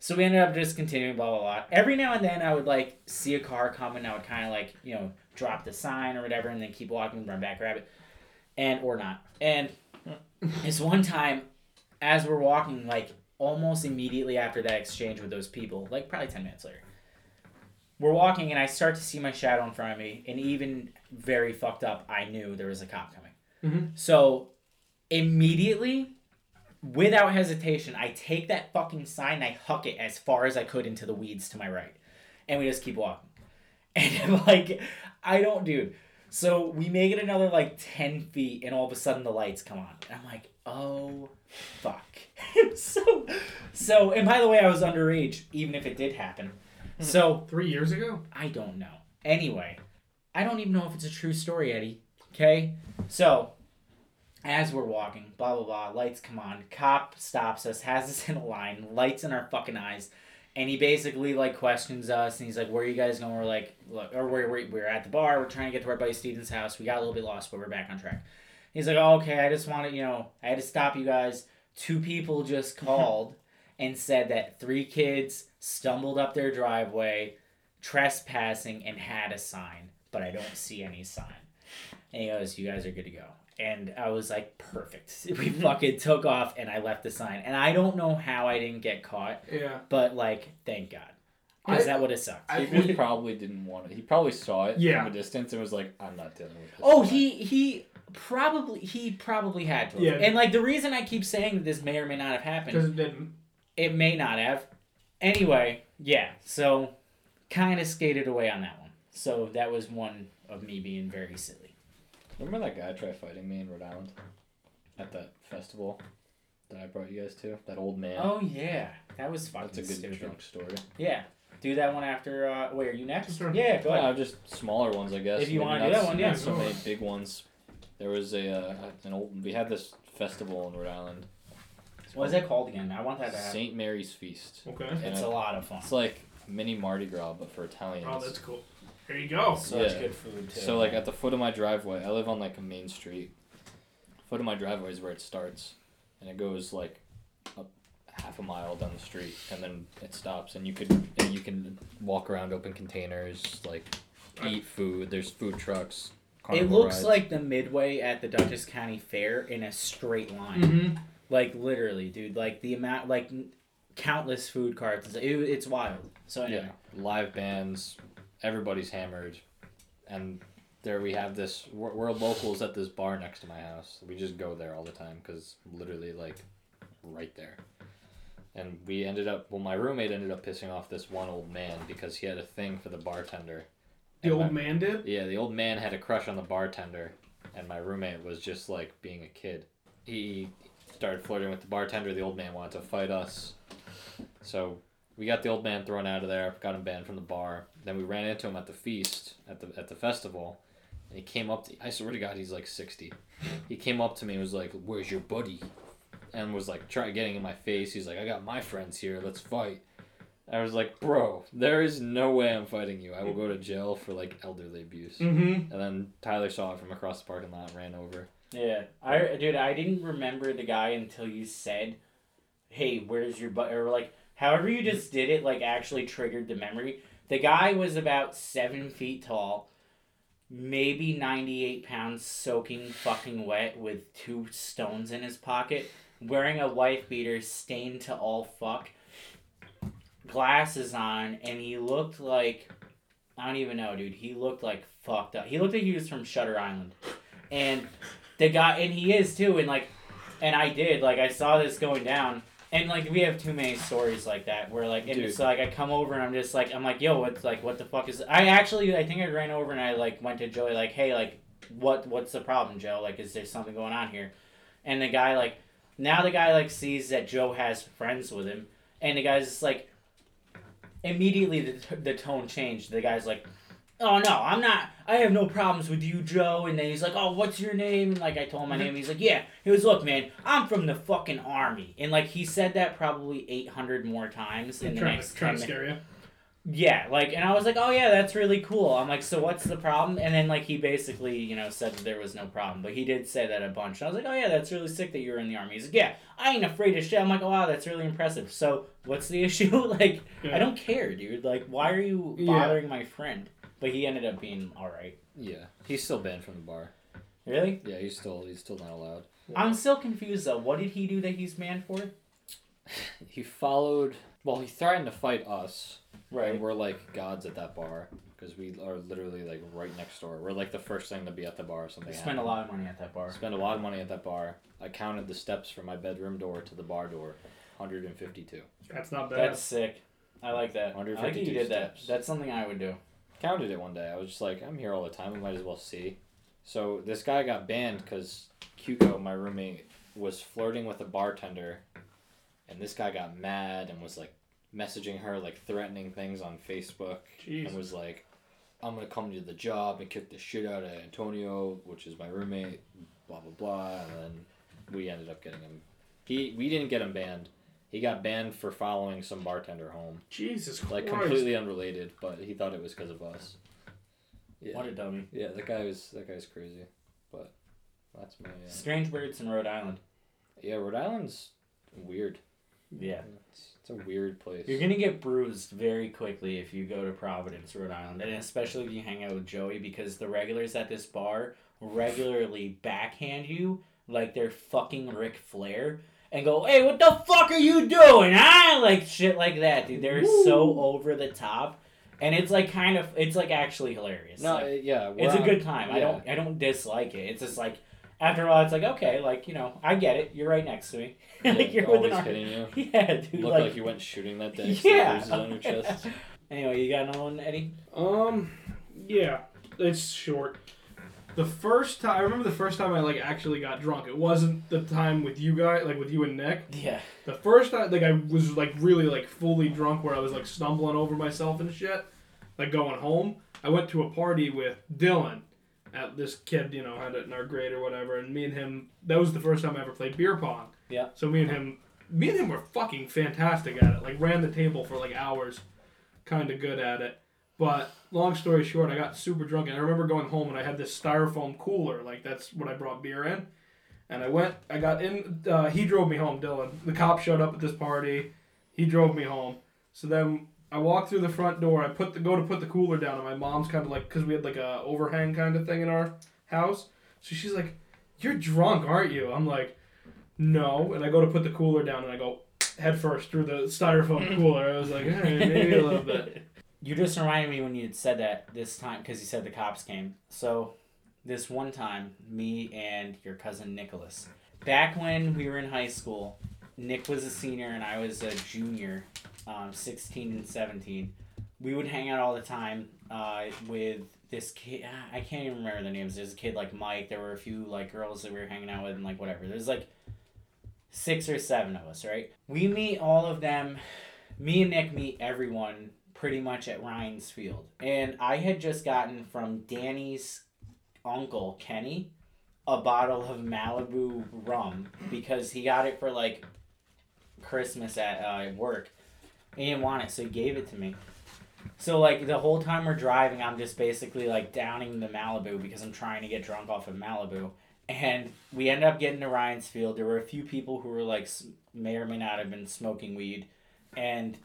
So we ended up just continuing, blah, blah, blah. Every now and then I would, like, see a car come, and I would kind of, like, you know, drop the sign or whatever, and then keep walking, run back, grab it, and, or not. And this one time, as we're walking, like, almost immediately after that exchange with those people, like, probably ten minutes later, we're walking, and I start to see my shadow in front of me, and even very fucked up, I knew there was a cop coming. Mm-hmm. So immediately... without hesitation, I take that fucking sign and I huck it as far as I could into the weeds to my right. And we just keep walking. And I'm like, I don't, dude. So we make it another like ten feet, and all of a sudden the lights come on. And I'm like, oh, fuck. so, so, and by the way, I was underage, even if it did happen. So. Three years ago? I don't know. Anyway, I don't even know if it's a true story, Eddie. Okay? So. As we're walking, blah, blah, blah, lights come on, cop stops us, has us in a line, lights in our fucking eyes, and he basically, like, questions us, and he's like, where are you guys going? We're like, look, or we're, we're, we're at the bar, we're trying to get to our buddy Steven's house, we got a little bit lost, but we're back on track. He's like, oh, okay, I just want to, you know, I had to stop you guys. Two people just called and said that three kids stumbled up their driveway, trespassing, and had a sign, but I don't see any sign. And he goes, you guys are good to go. And I was like, perfect. We fucking took off, and I left the sign. And I don't know how I didn't get caught. Yeah. But, like, thank God. Because that would have sucked. I, he probably didn't want it. He probably saw it yeah. from a distance and was like, I'm not dealing with this. Oh, he, he probably he probably had to. Yeah. And, like, the reason I keep saying that this may or may not have happened. Because it didn't. It may not have. Anyway, yeah. So, kind of skated away on that one. So, that was one of me being very silly. Remember that guy tried fighting me in Rhode Island at that festival that I brought you guys to? That old man. Oh, yeah. That was fucking That's a good stupid. Drunk story. Yeah. Do that one after... Uh, wait, are you next? Sure. Yeah, go ahead. No, just smaller ones, I guess. If you want to do that one, yeah. So many big ones. There was a... Uh, an old. We had this festival in Rhode Island. What is that called again? I want that to happen. Saint Mary's Feast. Okay. And it's a lot of fun. It's like mini Mardi Gras, but for Italians. Oh, that's cool. There you go. So yeah. That's good food, too. So, like, at the foot of my driveway, I live on, like, a main street. Foot of my driveway is where it starts. And it goes, like, up half a mile down the street. And then it stops. And you could and you can walk around open containers, like, eat food. There's food trucks. It looks rides. Like the midway at the Dutchess County Fair in a straight line. Mm-hmm. Like, literally, dude. Like, the amount, like, countless food carts. It, it's wild. So, anyway. Yeah. Live bands. Everybody's hammered. And there we have this. We're, we're locals at this bar next to my house. We just go there all the time because literally, like, right there. And we ended up, well, my roommate ended up pissing off this one old man because he had a thing for the bartender. The and old my, man did? Yeah, the old man had a crush on the bartender. And my roommate was just, like, being a kid. He started flirting with the bartender. The old man wanted to fight us. So we got the old man thrown out of there, got him banned from the bar. Then we ran into him at the feast, at the at the festival. And he came up to, I swear to God, he's like sixty. He came up to me and was like, "Where's your buddy?" And was like, try getting in my face. He's like, "I got my friends here. Let's fight." I was like, "Bro, there is no way I'm fighting you. I will go to jail for like elderly abuse." Mm-hmm. And then Tyler saw it from across the parking lot and ran over. Yeah, I dude, I didn't remember the guy until you said, "Hey, where's your butt?" Or like, however you just did it, like actually triggered the memory. The guy was about seven feet tall, maybe ninety-eight pounds, soaking fucking wet, with two stones in his pocket, wearing a wife beater stained to all fuck, glasses on, and he looked like, I don't even know, dude. He looked like fucked up. He looked like he was from Shutter Island, and the guy, and he is too, and like, and I did, like, I saw this going down, and like, we have too many stories like that where like, and it's so, like, I come over and I'm just like, I'm like, yo, what's like, what the fuck is, I actually, I think I ran over and I like went to Joey like, "Hey, like, what, what's the problem, Joe? Like, is there something going on here?" And the guy like, now the guy like sees that Joe has friends with him, and the guy's just like, immediately the t- the tone changed. The guy's like, "Oh, no, I'm not, I have no problems with you, Joe." And then he's like, "Oh, what's your name?" And like, I told him my name. He's like, "Yeah." He was, "Look, man, I'm from the fucking army." And like, he said that probably eight hundred more times in the next ten minutes. Trying to scare you. Yeah, like, and I was like, "Oh, yeah, that's really cool." I'm like, "So what's the problem?" And then like, he basically, you know, said that there was no problem. But he did say that a bunch. And I was like, "Oh, yeah, that's really sick that you were in the army." He's like, "Yeah, I ain't afraid of shit." I'm like, "Oh, wow, that's really impressive. So what's the issue?" Like, yeah. I don't care, dude. Like, why are you bothering yeah. my friend? But he ended up being all right. Yeah, he's still banned from the bar. Really? Yeah, he's still he's still not allowed. Yeah. I'm still confused though. What did he do that he's banned for? He followed. Well, he threatened to fight us. Right. And we're like gods at that bar because we are literally like right next door. We're like the first thing to be at the bar. Something. Spend a lot of money at that bar. Spend a lot of money at that bar. I counted the steps from my bedroom door to the bar door, one hundred fifty-two. That's not bad. That's sick. I like that. one hundred fifty-two I like that you did steps. That. That's something I would do. Counted it one day. I was just like, I'm here all the time. I might as well see. So this guy got banned because Cuco, my roommate, was flirting with a bartender, and this guy got mad and was like messaging her like threatening things on Facebook. Jeez. And was like, "I'm gonna come to the job and kick the shit out of Antonio," which is my roommate. Blah blah blah. And then we ended up getting him. He we didn't get him banned. He got banned for following some bartender home. Jesus Christ. Like, completely unrelated, but he thought it was because of us. Yeah. What a dummy. Yeah, that guy was that guy's crazy. But that's my... Uh, Strange birds in Rhode Island. Yeah, Rhode Island's weird. Yeah. It's, it's a weird place. You're going to get bruised very quickly if you go to Providence, Rhode Island, and especially if you hang out with Joey, because the regulars at this bar regularly backhand you like they're fucking Ric Flair. And go, "Hey, what the fuck are you doing, huh?" Like, shit like that, dude. They're Woo. so over the top. And it's, like, kind of... It's, like, actually hilarious. No, like, yeah. It's on, a good time. Yeah. I don't I don't dislike it. It's just, like... After a while, it's like, okay, like, you know, I get it. You're right next to me. Yeah, like, you're always hitting you. Yeah, dude. Look like, like you went shooting that day. Yeah. So on your chest. Anyway, you got another one, Eddie? Um, yeah. It's short. The first time, I remember the first time I, like, actually got drunk. It wasn't the time with you guys, like, with you and Nick. Yeah. The first time, like, I was, like, really, like, fully drunk where I was, like, stumbling over myself and shit. Like, going home. I went to a party with Dylan at this kid, you know, had it in our grade or whatever. And me and him, that was the first time I ever played beer pong. Yeah. So me and him, me and him were fucking fantastic at it. Like, ran the table for, like, hours. Kind of good at it. But long story short, I got super drunk, and I remember going home, and I had this styrofoam cooler. Like, that's what I brought beer in. And I went, I got in, uh, he drove me home, Dylan. The cop showed up at this party. He drove me home. So then I walked through the front door. I put the go to put the cooler down, and my mom's kind of like, because we had like a overhang kind of thing in our house. So she's like, "You're drunk, aren't you?" I'm like, no. And I go to put the cooler down, and I go head first through the styrofoam cooler. I was like, hey, maybe a little bit. You just reminded me when you had said that this time, because you said the cops came. So this one time, me and your cousin Nicholas, back when we were in high school, Nick was a senior and I was a junior, um, sixteen and seventeen. We would hang out all the time uh, with this kid. I can't even remember the names. There's a kid like Mike. There were a few like girls that we were hanging out with and like whatever. There's like six or seven of us, right? We meet all of them. Me and Nick meet everyone pretty much at Ryan's Field. And I had just gotten from Danny's uncle, Kenny, a bottle of Malibu rum because he got it for like Christmas at uh, work. He didn't want it, so he gave it to me. So like the whole time we're driving, I'm just basically like downing the Malibu because I'm trying to get drunk off of Malibu. And we ended up getting to Ryan's Field. There were a few people who were like may or may not have been smoking weed, and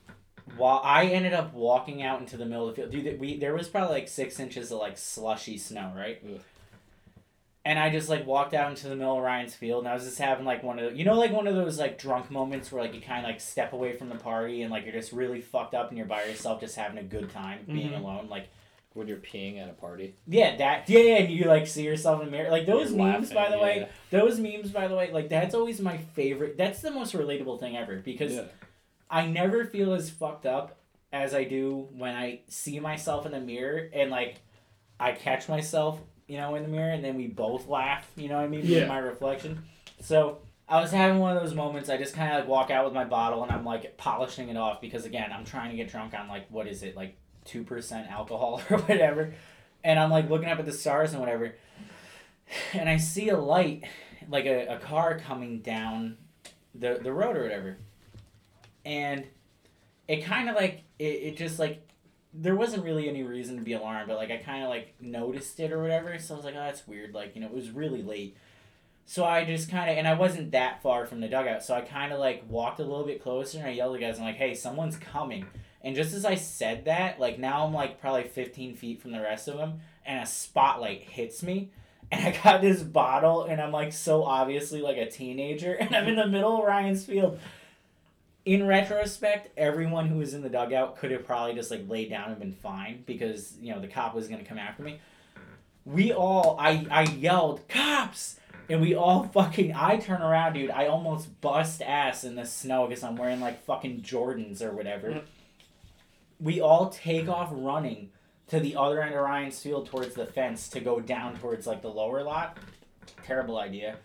while I ended up walking out into the middle of the field, dude, we there was probably like six inches of like slushy snow, right? Ugh. And I just like walked out into the middle of Ryan's Field, and I was just having like one of the, you know, like one of those like drunk moments where like you kind of like step away from the party and like you're just really fucked up and you're by yourself, just having a good time being mm-hmm. alone, like. When you're peeing at a party. Yeah, that. Yeah, yeah, and you, like, see yourself in the mirror. Like, those you're memes, laughing, by the yeah. way. Those memes, by the way. Like, that's always my favorite. That's the most relatable thing ever. Because yeah. I never feel as fucked up as I do when I see myself in the mirror. And, like, I catch myself, you know, in the mirror. And then we both laugh, you know what I mean? Yeah. With my reflection. So, I was having one of those moments. I just kind of, like, walk out with my bottle. And I'm, like, polishing it off. Because, again, I'm trying to get drunk on, like, what is it? Like, two percent alcohol or whatever, and I'm like looking up at the stars and whatever, and I see a light, like a, a car coming down the the road or whatever, and it kind of like it, it just like there wasn't really any reason to be alarmed, but like I kind of like noticed it or whatever, so I was like, oh, that's weird, like, you know, it was really late, so I just kind of, and I wasn't that far from the dugout, so I kind of like walked a little bit closer and I yelled at guys, I'm like, hey, someone's coming. And just as I said that, like, now I'm, like, probably fifteen feet from the rest of them, and a spotlight hits me, and I got this bottle, and I'm, like, so obviously, like, a teenager, and I'm in the middle of Ryan's Field. In retrospect, everyone who was in the dugout could have probably just, like, laid down and been fine because, you know, the cop was going to come after me. We all, I, I yelled, cops! And we all fucking, I turn around, dude, I almost bust ass in the snow because I'm wearing, like, fucking Jordans or whatever. We all take off running to the other end of Ryan's Field towards the fence to go down towards, like, the lower lot. Terrible idea.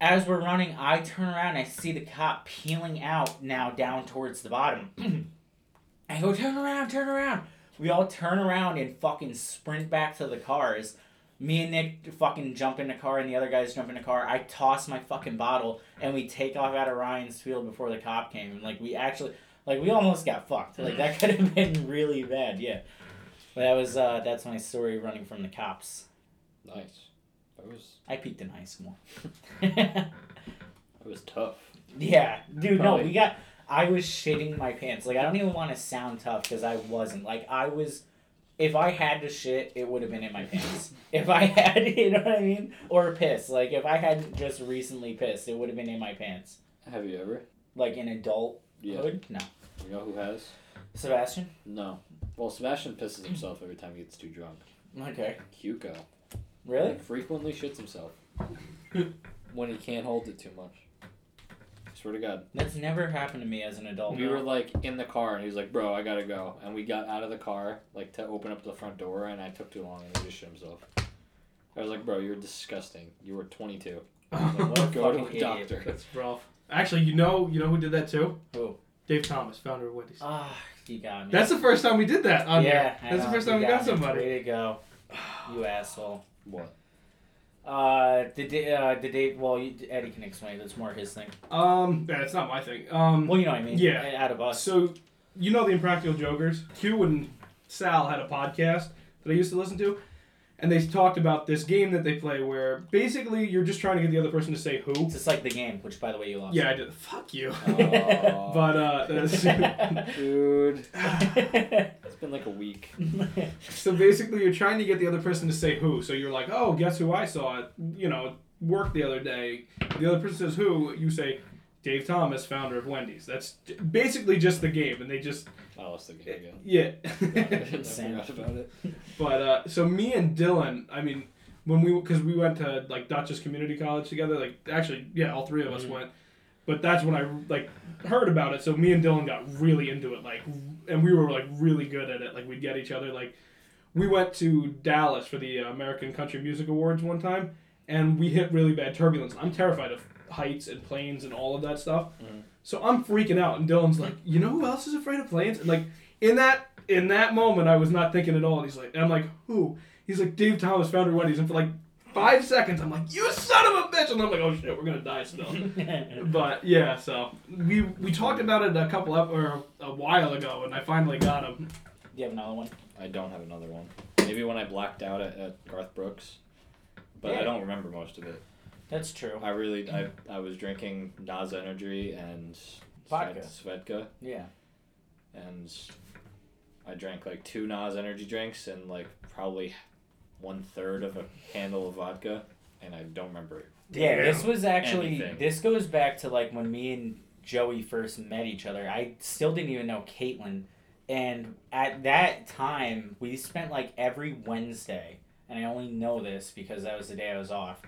As we're running, I turn around and I see the cop peeling out now down towards the bottom. I go, turn around, turn around. We all turn around and fucking sprint back to the cars. Me and Nick fucking jump in the car and the other guys jump in the car. I toss my fucking bottle and we take off out of Ryan's Field before the cop came. Like, we actually... Like, we almost got fucked. Like, that could have been really bad, yeah. But that was, uh, that's my story running from the cops. Nice. I was... I peaked in high school. It was tough. Yeah. Dude, Probably. no, we got... I was shitting my pants. Like, I don't even want to sound tough, because I wasn't. Like, I was... If I had to shit, it would have been in my pants. If I had, you know what I mean? Or piss. Like, if I hadn't just recently pissed, it would have been in my pants. Have you ever? Like, an adult... Yeah. Hood? No. You know who has? Sebastian? No. Well, Sebastian pisses himself every time he gets too drunk. Okay. Cuco. Really? He frequently shits himself. When he can't hold it too much. I swear to God. That's never happened to me as an adult. We bro. were, like, in the car, and he was like, bro, I gotta go. And we got out of the car, like, to open up the front door, and I took too long, and he just shit himself. I was like, bro, you're disgusting. You were twenty-two. I was like, what go to the doctor. That's rough. Actually, you know, you know who did that too? Who? Dave Thomas, founder of Wendy's. Ah, oh, you got me. That's the first time we did that on yeah, there. That's the first time we got, got somebody. Way to go, you asshole. What? Uh, the uh the Dave. Well, you, Eddie can explain. That's more his thing. Um, yeah, it's not my thing. Um, well, you know what I mean. Yeah, out of us. So, you know the Impractical Jokers. Q and Sal had a podcast that I used to listen to, and they talked about this game that they play where basically you're just trying to get the other person to say who. It's just like the game, which, by the way, you lost. Yeah, I did. Fuck you. Oh. But, uh... That's, dude. It's been like a week. So basically you're trying to get the other person to say who. So you're like, oh, guess who I saw? You know, work the other day, the other person says who, you say, Dave Thomas, founder of Wendy's. That's basically just the game, and they just... Oh, that's the game, again. Yeah. I forgot about it. But, uh, so me and Dylan, I mean, when we... Because we went to, like, Dutchess Community College together. Like, actually, yeah, all three of us mm-hmm. went. But that's when I, like, heard about it. So me and Dylan got really into it, like... And we were, like, really good at it. Like, we'd get each other, like... We went to Dallas for the uh, American Country Music Awards one time, and we hit really bad turbulence. I'm terrified of... heights and planes and all of that stuff. Mm. So I'm freaking out, and Dylan's like, you know who else is afraid of planes? And like in that in that moment I was not thinking at all. And he's like, and I'm like, who? He's like, Dave Thomas, founder of Wendy's. And for like five seconds I'm like, you son of a bitch, and I'm like, oh shit, we're gonna die still. But yeah, so we we talked about it a couple up or a while ago, and I finally got him. Do you have another one? I don't have another one. Maybe when I blacked out at, at Garth Brooks. But yeah. I don't remember most of it. That's true. I really, I, I was drinking Nas Energy and Vodka. Svetka. Yeah. And I drank like two Nas Energy drinks and like probably one third of a handle of vodka, and I don't remember. Yeah, you know, this was actually, anything. This goes back to like when me and Joey first met each other. I still didn't even know Caitlin. And at that time, we spent like every Wednesday, and I only know this because that was the day I was off.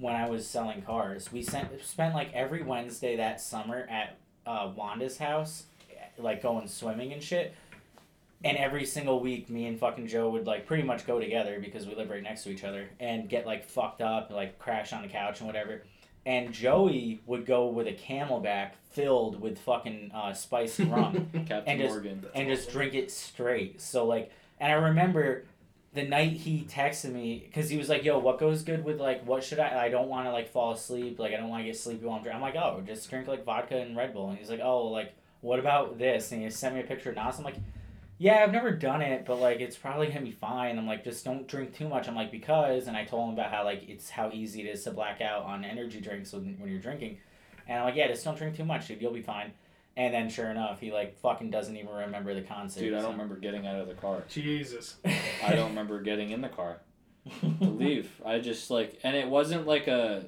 When I was selling cars, we sent, spent like every Wednesday that summer at uh, Wanda's house, like going swimming and shit. And every single week, me and fucking Joe would like pretty much go together because we live right next to each other and get like fucked up, like crash on the couch and whatever. And Joey would go with a Camelback filled with fucking uh, spiced rum Captain and just, Morgan. That's and awesome. Just drink it straight. So like, and I remember. The night he texted me, because he was like, yo, what goes good with, like, what should I, I don't want to, like, fall asleep, like, I don't want to get sleepy while I'm drinking. I'm like, oh, just drink, like, vodka and Red Bull. And he's like, oh, like, what about this? And he sent me a picture of Nas. I'm like, yeah, I've never done it, but, like, it's probably going to be fine. I'm like, just don't drink too much. I'm like, because, and I told him about how, like, it's how easy it is to black out on energy drinks when, when you're drinking. And I'm like, yeah, just don't drink too much, dude, you'll be fine. And then, sure enough, he, like, fucking doesn't even remember the concert. Dude, I don't remember getting out of the car. Jesus. I don't remember getting in the car to leave. I just, like... And it wasn't, like, a...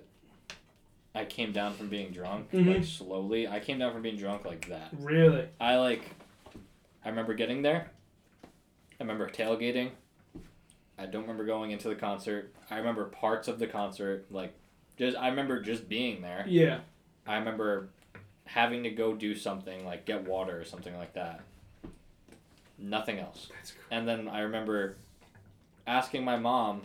I came down from being drunk, mm-hmm. like, slowly. I came down from being drunk like that. Really? I, like... I remember getting there. I remember tailgating. I don't remember going into the concert. I remember parts of the concert. Like, just I remember just being there. Yeah. I remember... having to go do something, like get water or something like that. Nothing else. That's cool. And then I remember asking my mom,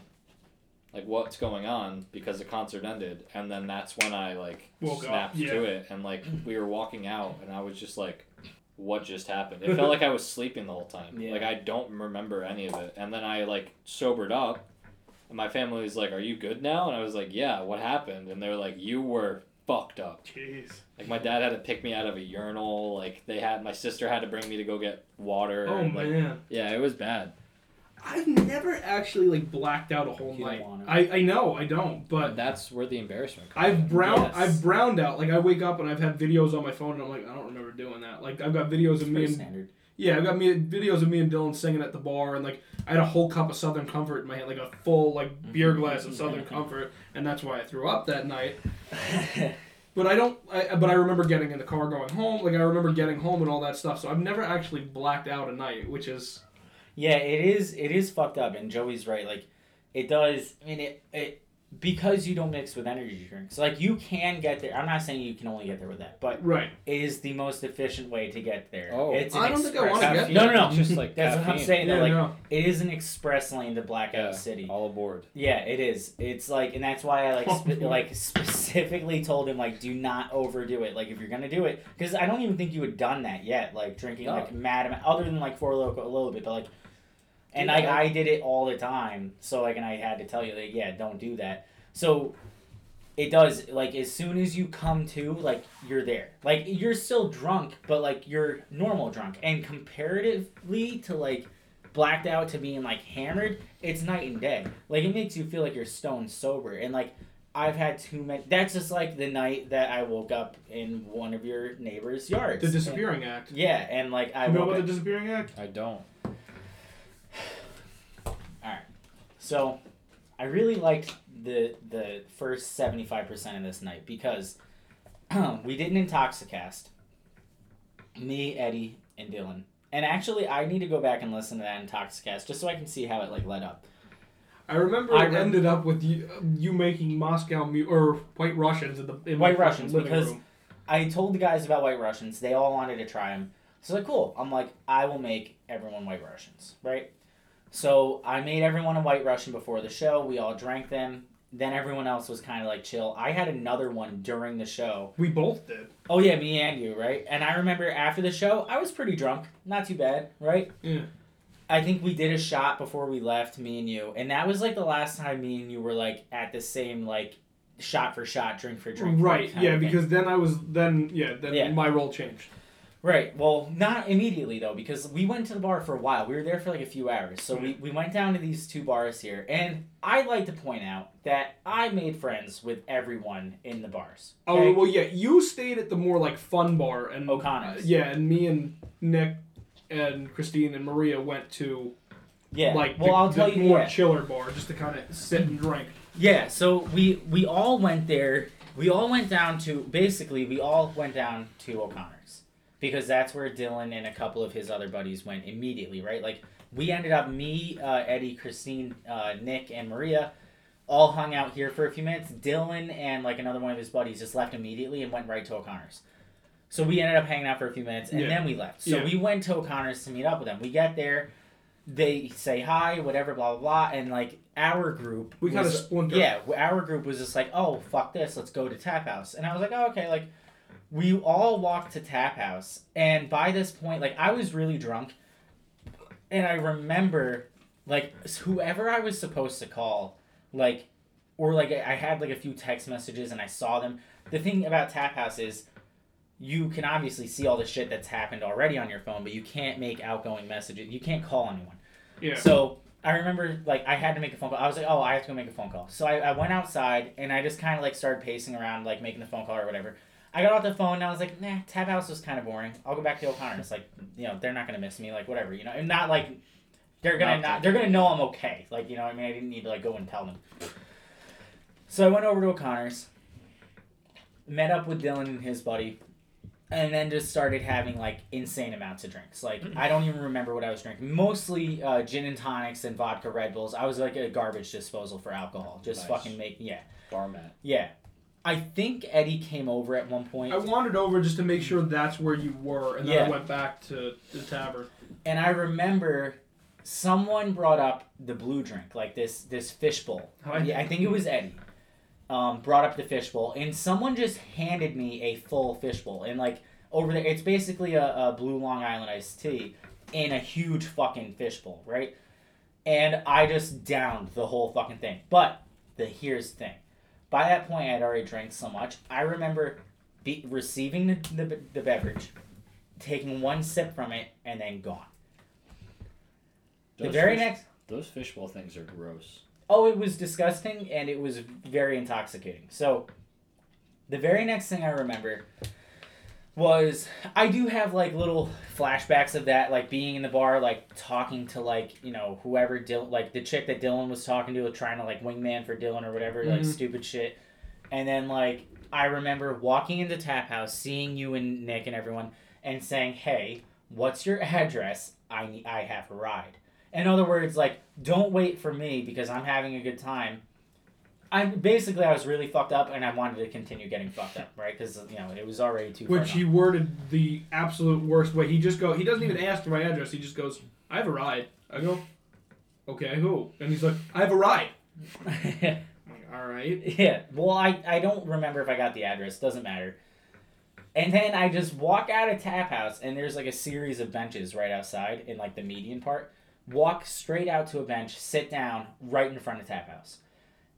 like, what's going on, because the concert ended. And then that's when I, like, Woke snapped yeah. to it. And, like, we were walking out, and I was just like, what just happened? It felt like I was sleeping the whole time. Yeah. Like, I don't remember any of it. And then I, like, sobered up, and my family was like, are you good now? And I was like, yeah, what happened? And they were like, you were... fucked up. Jeez. Like, my dad had to pick me out of a urinal. Like, they had, my sister had to bring me to go get water. Oh, and, like, man. Yeah, it was bad. I've never actually, like, blacked out a whole night. I, I know, I don't, but... That's where the embarrassment comes I've browned, yes. I've browned out. Like, I wake up and I've had videos on my phone, and I'm like, I don't remember doing that. Like, I've got videos of me and... standard. Yeah, I've got me videos of me and Dylan singing at the bar, and, like, I had a whole cup of Southern Comfort in my hand, like a full, like, beer glass of Southern Comfort, and that's why I threw up that night. But I don't, I, but I remember getting in the car going home, like, I remember getting home and all that stuff, so I've never actually blacked out a night, which is... Yeah, it is, it is fucked up, and Joey's right, like, it does, I mean, it, it because you don't mix with energy drinks, like, you can get there. I'm not saying you can only get there with that, but right. It is the most efficient way to get there. Oh, it's an I don't think I want to get there. No, no, no. It's just like that's caffeine. What I'm saying. Yeah, though, like no. It is an express lane to Blackout yeah, City. All aboard. Yeah, it is. It's like, and that's why I like spe- like specifically told him, like, do not overdo it. Like, if you're gonna do it, because I don't even think you had done that yet. Like drinking no. like mad amount, other than like Four Loko a little bit, but like. And like I did it all the time, so like, and I had to tell you that yeah, don't do that. So it does, like, as soon as you come to, like, you're there, like, you're still drunk, but like you're normal drunk, and comparatively to like blacked out to being like hammered, it's night and day. Like, it makes you feel like you're stone sober, and like I've had too many. That's just like the night that I woke up in one of your neighbors' yards. The Disappearing and, Act. Yeah, and like I. You know about up, the Disappearing Act? I don't. So, I really liked the the first seventy-five percent of this night because we did an Intoxicast. Me, Eddie, and Dylan. And actually, I need to go back and listen to that Intoxicast just so I can see how it like led up. I remember I it rem- ended up with you, you making Moscow mu- or White Russians in the in White Russians living because room. I told the guys about White Russians. They all wanted to try them. So like, cool. I'm like, I will make everyone White Russians, right? So I made everyone a White Russian before the show. We all drank them. Then everyone else was kind of like chill. I had another one during the show. We both did. Oh yeah, me and you, right? And I remember after the show, I was pretty drunk. Not too bad, right? Yeah. I think we did a shot before we left, me and you. And that was like the last time me and you were like at the same like shot for shot, drink for drink. Right, yeah, because then I was, then, yeah, then yeah. my role changed. Right. Well, not immediately, though, because we went to the bar for a while. We were there for like a few hours. So we, we went down to these two bars here. And I'd like to point out that I made friends with everyone in the bars. Okay? Oh, well, yeah. You stayed at the more like fun bar. And O'Connor's. Uh, yeah. And me and Nick and Christine and Maria went to yeah. like well, the, I'll tell the you more that. chiller bar just to kind of sit and drink. Yeah. So we, we all went there. We all went down to basically we all went down to O'Connor's. Because that's where Dylan and a couple of his other buddies went immediately, right? Like, we ended up, me, uh, Eddie, Christine, uh, Nick, and Maria all hung out here for a few minutes. Dylan and, like, another one of his buddies just left immediately and went right to O'Connor's. So we ended up hanging out for a few minutes, and yeah. then we left. So yeah. we went to O'Connor's to meet up with them. We get there. They say hi, whatever, blah, blah, blah. And, like, our group We kind of splintered. Yeah, our group was just like, oh, fuck this. Let's go to Tap House. And I was like, oh, okay, like... We all walked to Tap House, and by this point, like, I was really drunk, and I remember, like, whoever I was supposed to call, like, or, like, I had, like, a few text messages, and I saw them. The thing about Tap House is you can obviously see all the shit that's happened already on your phone, but you can't make outgoing messages. You can't call anyone. Yeah. So... I remember, like, I had to make a phone call. I was like, oh, I have to go make a phone call. So I, I went outside, and I just kind of, like, started pacing around, like, making the phone call or whatever. I got off the phone, and I was like, nah, Tap House was kind of boring. I'll go back to O'Connor's. Like, you know, they're not going to miss me. Like, whatever, you know. And not, like, they're going to not, they're going to know I'm okay. Like, you know what I mean? I didn't need to, like, go and tell them. So I went over to O'Connor's, met up with Dylan and his buddy, and then just started having, like, insane amounts of drinks. Like, I don't even remember what I was drinking. Mostly uh, gin and tonics and vodka Red Bulls. I was, like, a garbage disposal for alcohol. Just nice. Fucking make... Yeah. Bar mat. Yeah. I think Eddie came over at one point. I wandered over just to make sure that's where you were. And then yeah. I went back to the tavern. And I remember someone brought up the blue drink. Like, this, this fishbowl. I, yeah, I think it was Eddie. Um, brought up the fishbowl, and someone just handed me a full fishbowl, and like over there, it's basically a, a blue Long Island iced tea in a huge fucking fishbowl, right? And I just downed the whole fucking thing. But the here's the thing: by that point, I had already drank so much. I remember be- receiving the, the the beverage, taking one sip from it, and then gone. Those the very fish, next, those fishbowl things are gross. Oh, it was disgusting, and it was very intoxicating. So, the very next thing I remember was... I do have, like, little flashbacks of that, like, being in the bar, like, talking to, like, you know, whoever... Dil- like, the chick that Dylan was talking to, trying to, like, wingman for Dylan or whatever, mm-hmm. like, stupid shit. And then, like, I remember walking into Tap House, seeing you and Nick and everyone, and saying, hey, what's your address? I need- I have a ride. In other words, like, don't wait for me because I'm having a good time. I basically, I was really fucked up, and I wanted to continue getting fucked up, right? Because, you know, it was already too far. Which he worded the absolute worst way. He just go. He doesn't even ask for my address. He just goes, I have a ride. I go, okay, who? And he's like, I have a ride. I'm like, all right. Yeah. Well, I, I don't remember if I got the address. Doesn't matter. And then I just walk out of Tap House, and there's, like, a series of benches right outside in, like, the median part. Walk straight out to a bench, sit down right in front of Tap House.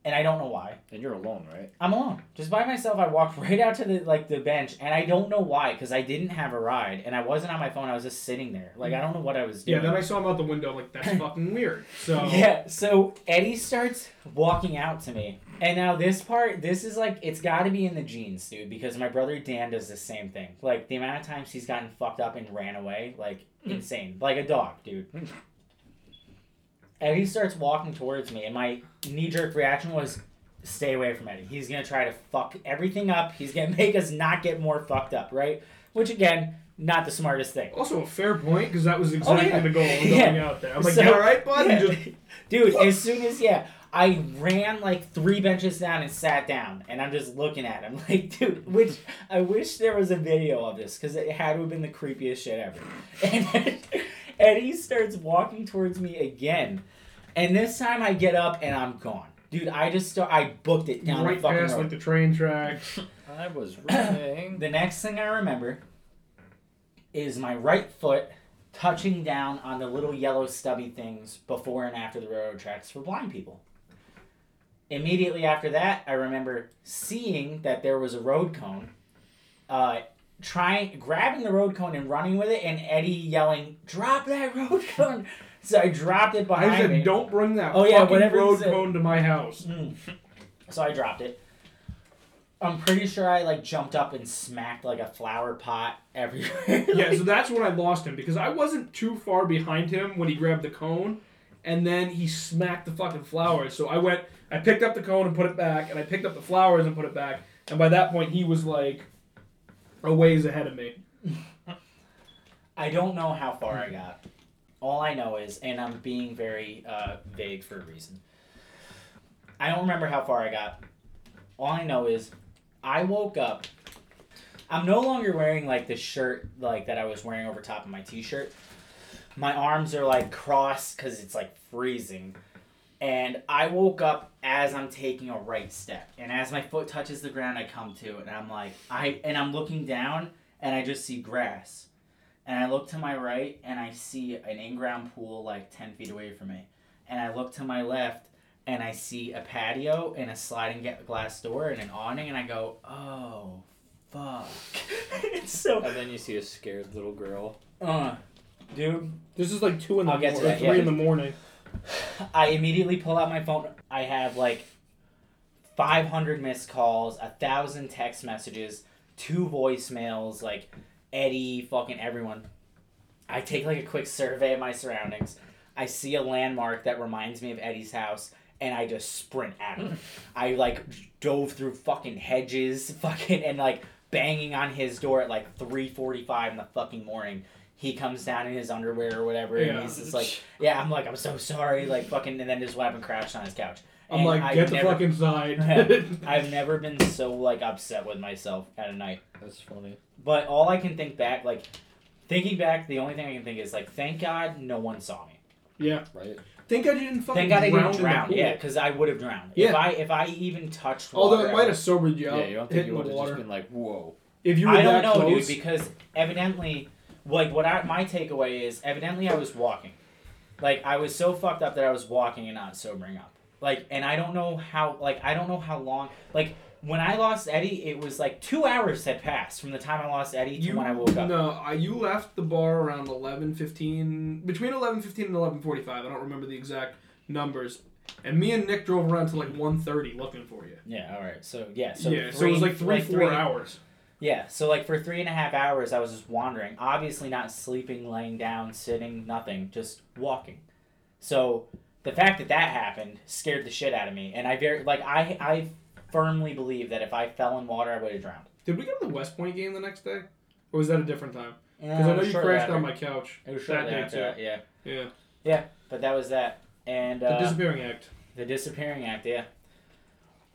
And I don't know why. And you're alone, right? I'm alone. Just by myself, I walked right out to the like the bench, and I don't know why, because I didn't have a ride, and I wasn't on my phone, I was just sitting there. Like, I don't know what I was doing. Yeah, then I saw him out the window, like, that's fucking weird. So yeah, so Eddie starts walking out to me, and now this part, this is like, it's gotta be in the genes, dude, because my brother Dan does the same thing. Like, the amount of times he's gotten fucked up and ran away, like, insane. Like a dog, dude. And he starts walking towards me, and my knee-jerk reaction was, stay away from Eddie. He's going to try to fuck everything up. He's going to make us not get more fucked up, right? Which, again, not the smartest thing. Also, a fair point, because that was exactly oh, yeah. the goal of going yeah. out there. I'm like, so, you all right, bud? Yeah. Just... Dude, as soon as, yeah, I ran, like, three benches down and sat down, and I'm just looking at him. Like, dude, which I wish there was a video of this, because it had to have been the creepiest shit ever. And then, Eddie starts walking towards me again, and this time I get up and I'm gone. Dude, I just start, I booked it down right the fucking past, road. Like the train tracks. I was running. The next thing I remember is my right foot touching down on the little yellow stubby things before and after the railroad tracks for blind people. Immediately after that, I remember seeing that there was a road cone, uh, trying grabbing the road cone and running with it, and Eddie yelling, "Drop that road cone!" So I dropped it behind me. I said, me. "Don't bring that oh, yeah, fucking road cone to my house." Mm. So I dropped it. I'm pretty sure I like jumped up and smacked like a flower pot everywhere. like, yeah, so that's when I lost him because I wasn't too far behind him when he grabbed the cone, and then he smacked the fucking flowers. So I went, I picked up the cone and put it back, and I picked up the flowers and put it back, and by that point he was like a ways ahead of me. I don't know how far I got. All I know is, and I'm being very uh, vague for a reason. I don't remember how far I got. All I know is, I woke up. I'm no longer wearing like the shirt like that I was wearing over top of my t-shirt. My arms are like crossed because it's like freezing. And I woke up as I'm taking a right step. And as my foot touches the ground, I come to. And I'm like, I and I'm looking down, and I just see grass. And I look to my right, and I see an in-ground pool like ten feet away from me. And I look to my left, and I see a patio and a sliding glass door and an awning. And I go, oh, fuck. so, and then you see a scared little girl. Uh, dude. This is like two in the I'll morning. Get to that, yeah. Three in the morning. I immediately pull out my phone. I have like five hundred missed calls, one thousand text messages, two voicemails, like Eddie, fucking everyone. I take like a quick survey of my surroundings. I see a landmark that reminds me of Eddie's house, and I just sprint at him. I like dove through fucking hedges, fucking, and like banging on his door at like three forty-five in the fucking morning. He comes down in his underwear or whatever, yeah. and he's just like, yeah, I'm like, I'm so sorry, like, fucking, and then his weapon crashed on his couch. I'm and like, I've get never, the fuck inside. I've never been so, like, upset with myself at a night. That's funny. But all I can think back, like, thinking back, the only thing I can think is, like, thank God no one saw me. Yeah. Right. Thank God you didn't fucking drown. Thank God I didn't drown. Yeah, because I would have drowned. Yeah. If I if I even touched water. Although it might have sobered you up. Yeah, you don't think you would have just been like, whoa. If you were I don't that know, close, dude, because evidently... Like, what I, my takeaway is, evidently I was walking. Like, I was so fucked up that I was walking and not sobering up. Like, and I don't know how, like, I don't know how long. Like, when I lost Eddie, it was like two hours had passed from the time I lost Eddie to you, when I woke up. No, I, you left the bar around eleven fifteen, between eleven fifteen and eleven forty-five. I don't remember the exact numbers. And me and Nick drove around to like one thirty looking for you. Yeah, all right. So, yeah. So yeah, three, so it was like three, like four three, hours. Yeah, so, like, for three and a half hours, I was just wandering. Obviously not sleeping, laying down, sitting, nothing. Just walking. So, the fact that that happened scared the shit out of me. And I very, like, I I firmly believe that if I fell in water, I would have drowned. Did we go to the West Point game the next day? Or was that a different time? Because yeah, I know you crashed on my couch. It was shortly after that, yeah. Yeah. Yeah, but that was that. And uh, the disappearing act. The disappearing act, yeah.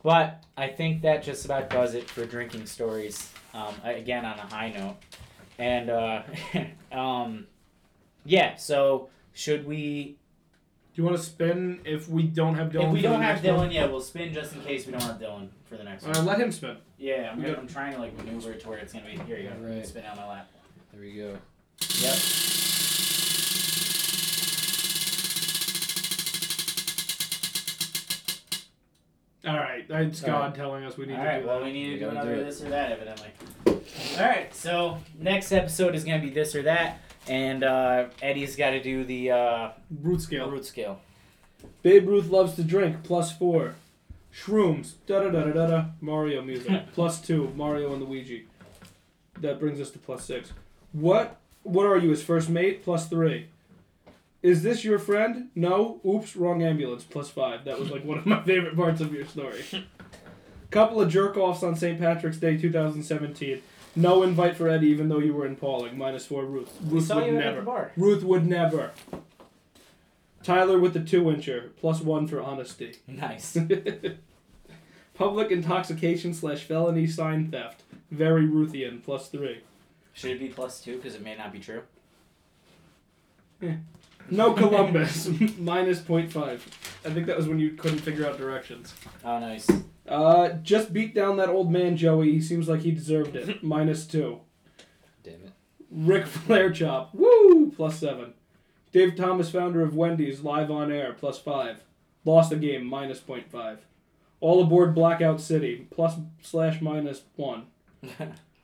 But I think that just about does it for drinking stories. Um, again, on a high note. And, uh, um, yeah, so should we... Do you want to spin if we don't have Dylan? If we don't have Dylan, one? Yeah, we'll spin just in case we don't have Dylan for the next uh, one. Let him spin. Yeah, I'm, gonna, I'm trying to, like, maneuver it to where it's going to be... Here you go. Right. Spin out my lap. There we go. Yep. All right, that's God right. telling us we need All to right, do well, that. All right, well, we need to do another do this or that, evidently. All right, so next episode is going to be this or that, and uh, Eddie's got to do the... Uh, root scale. Root scale. Babe Ruth loves to drink, plus four. Shrooms, da-da-da-da-da-da, Mario music, plus two, Mario and Luigi. That brings us to plus six. What What are you, his first mate, plus three. Is this your friend? No. Oops, wrong ambulance. Plus five. That was like one of my favorite parts of your story. Couple of jerk-offs on Saint Patrick's Day two thousand seventeen. No invite for Eddie even though you were in Pauling. Minus four, Ruth. Ruth we saw would you never. At the bar. Ruth would never. Tyler with the two-incher. Plus one for honesty. Nice. Public intoxication slash felony sign theft. Very Ruthian. Plus three. Should it be plus two because it may not be true? Yeah. No Columbus. Minus zero point five. I think that was when you couldn't figure out directions. Oh, nice. Uh, just beat down that old man, Joey. He seems like he deserved it. Minus two. Damn it. Ric Flair chop. Woo! Plus seven. Dave Thomas, founder of Wendy's, live on air. Plus five. Lost the game. Minus zero point five. All aboard Blackout City. Plus slash minus one.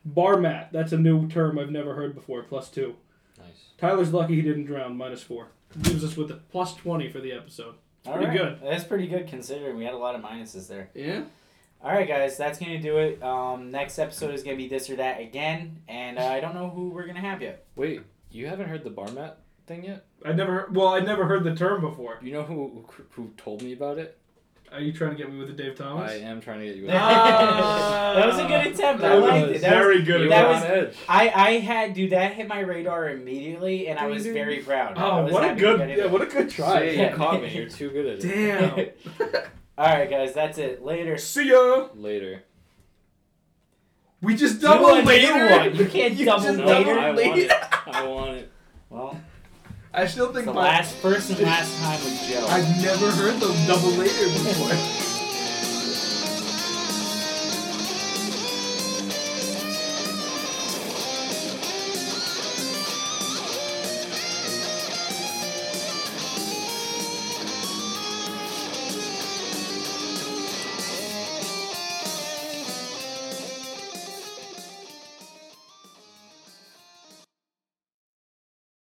Bar mat. That's a new term I've never heard before. Plus two. Nice. Tyler's lucky he didn't drown. Minus four. Leaves us with a plus twenty for the episode. All pretty right. good. That's pretty good considering we had a lot of minuses there. Yeah. All right, guys. That's going to do it. Um, next episode is going to be This or That again. And uh, I don't know who we're going to have yet. Wait. You haven't heard the bar mat thing yet? I never. Well, I never heard the term before. You know who who told me about it? Are you trying to get me with the Dave Thomas? I am trying to get you with the Dave Thomas. That was a good attempt. I liked it. That very was, good. That was, on edge. I, I had, dude, that hit my radar immediately, and I was very proud. Oh, what a good, good yeah, what a good try. Yeah, yeah. You caught me. You're too good at it. Damn. All right, guys. That's it. Later. See ya. Later. We just double you later. One. You can't you double later. Double I later. want it. I want it. Well. I still think it's the my last first and last time with Joe. I've never heard the double later before.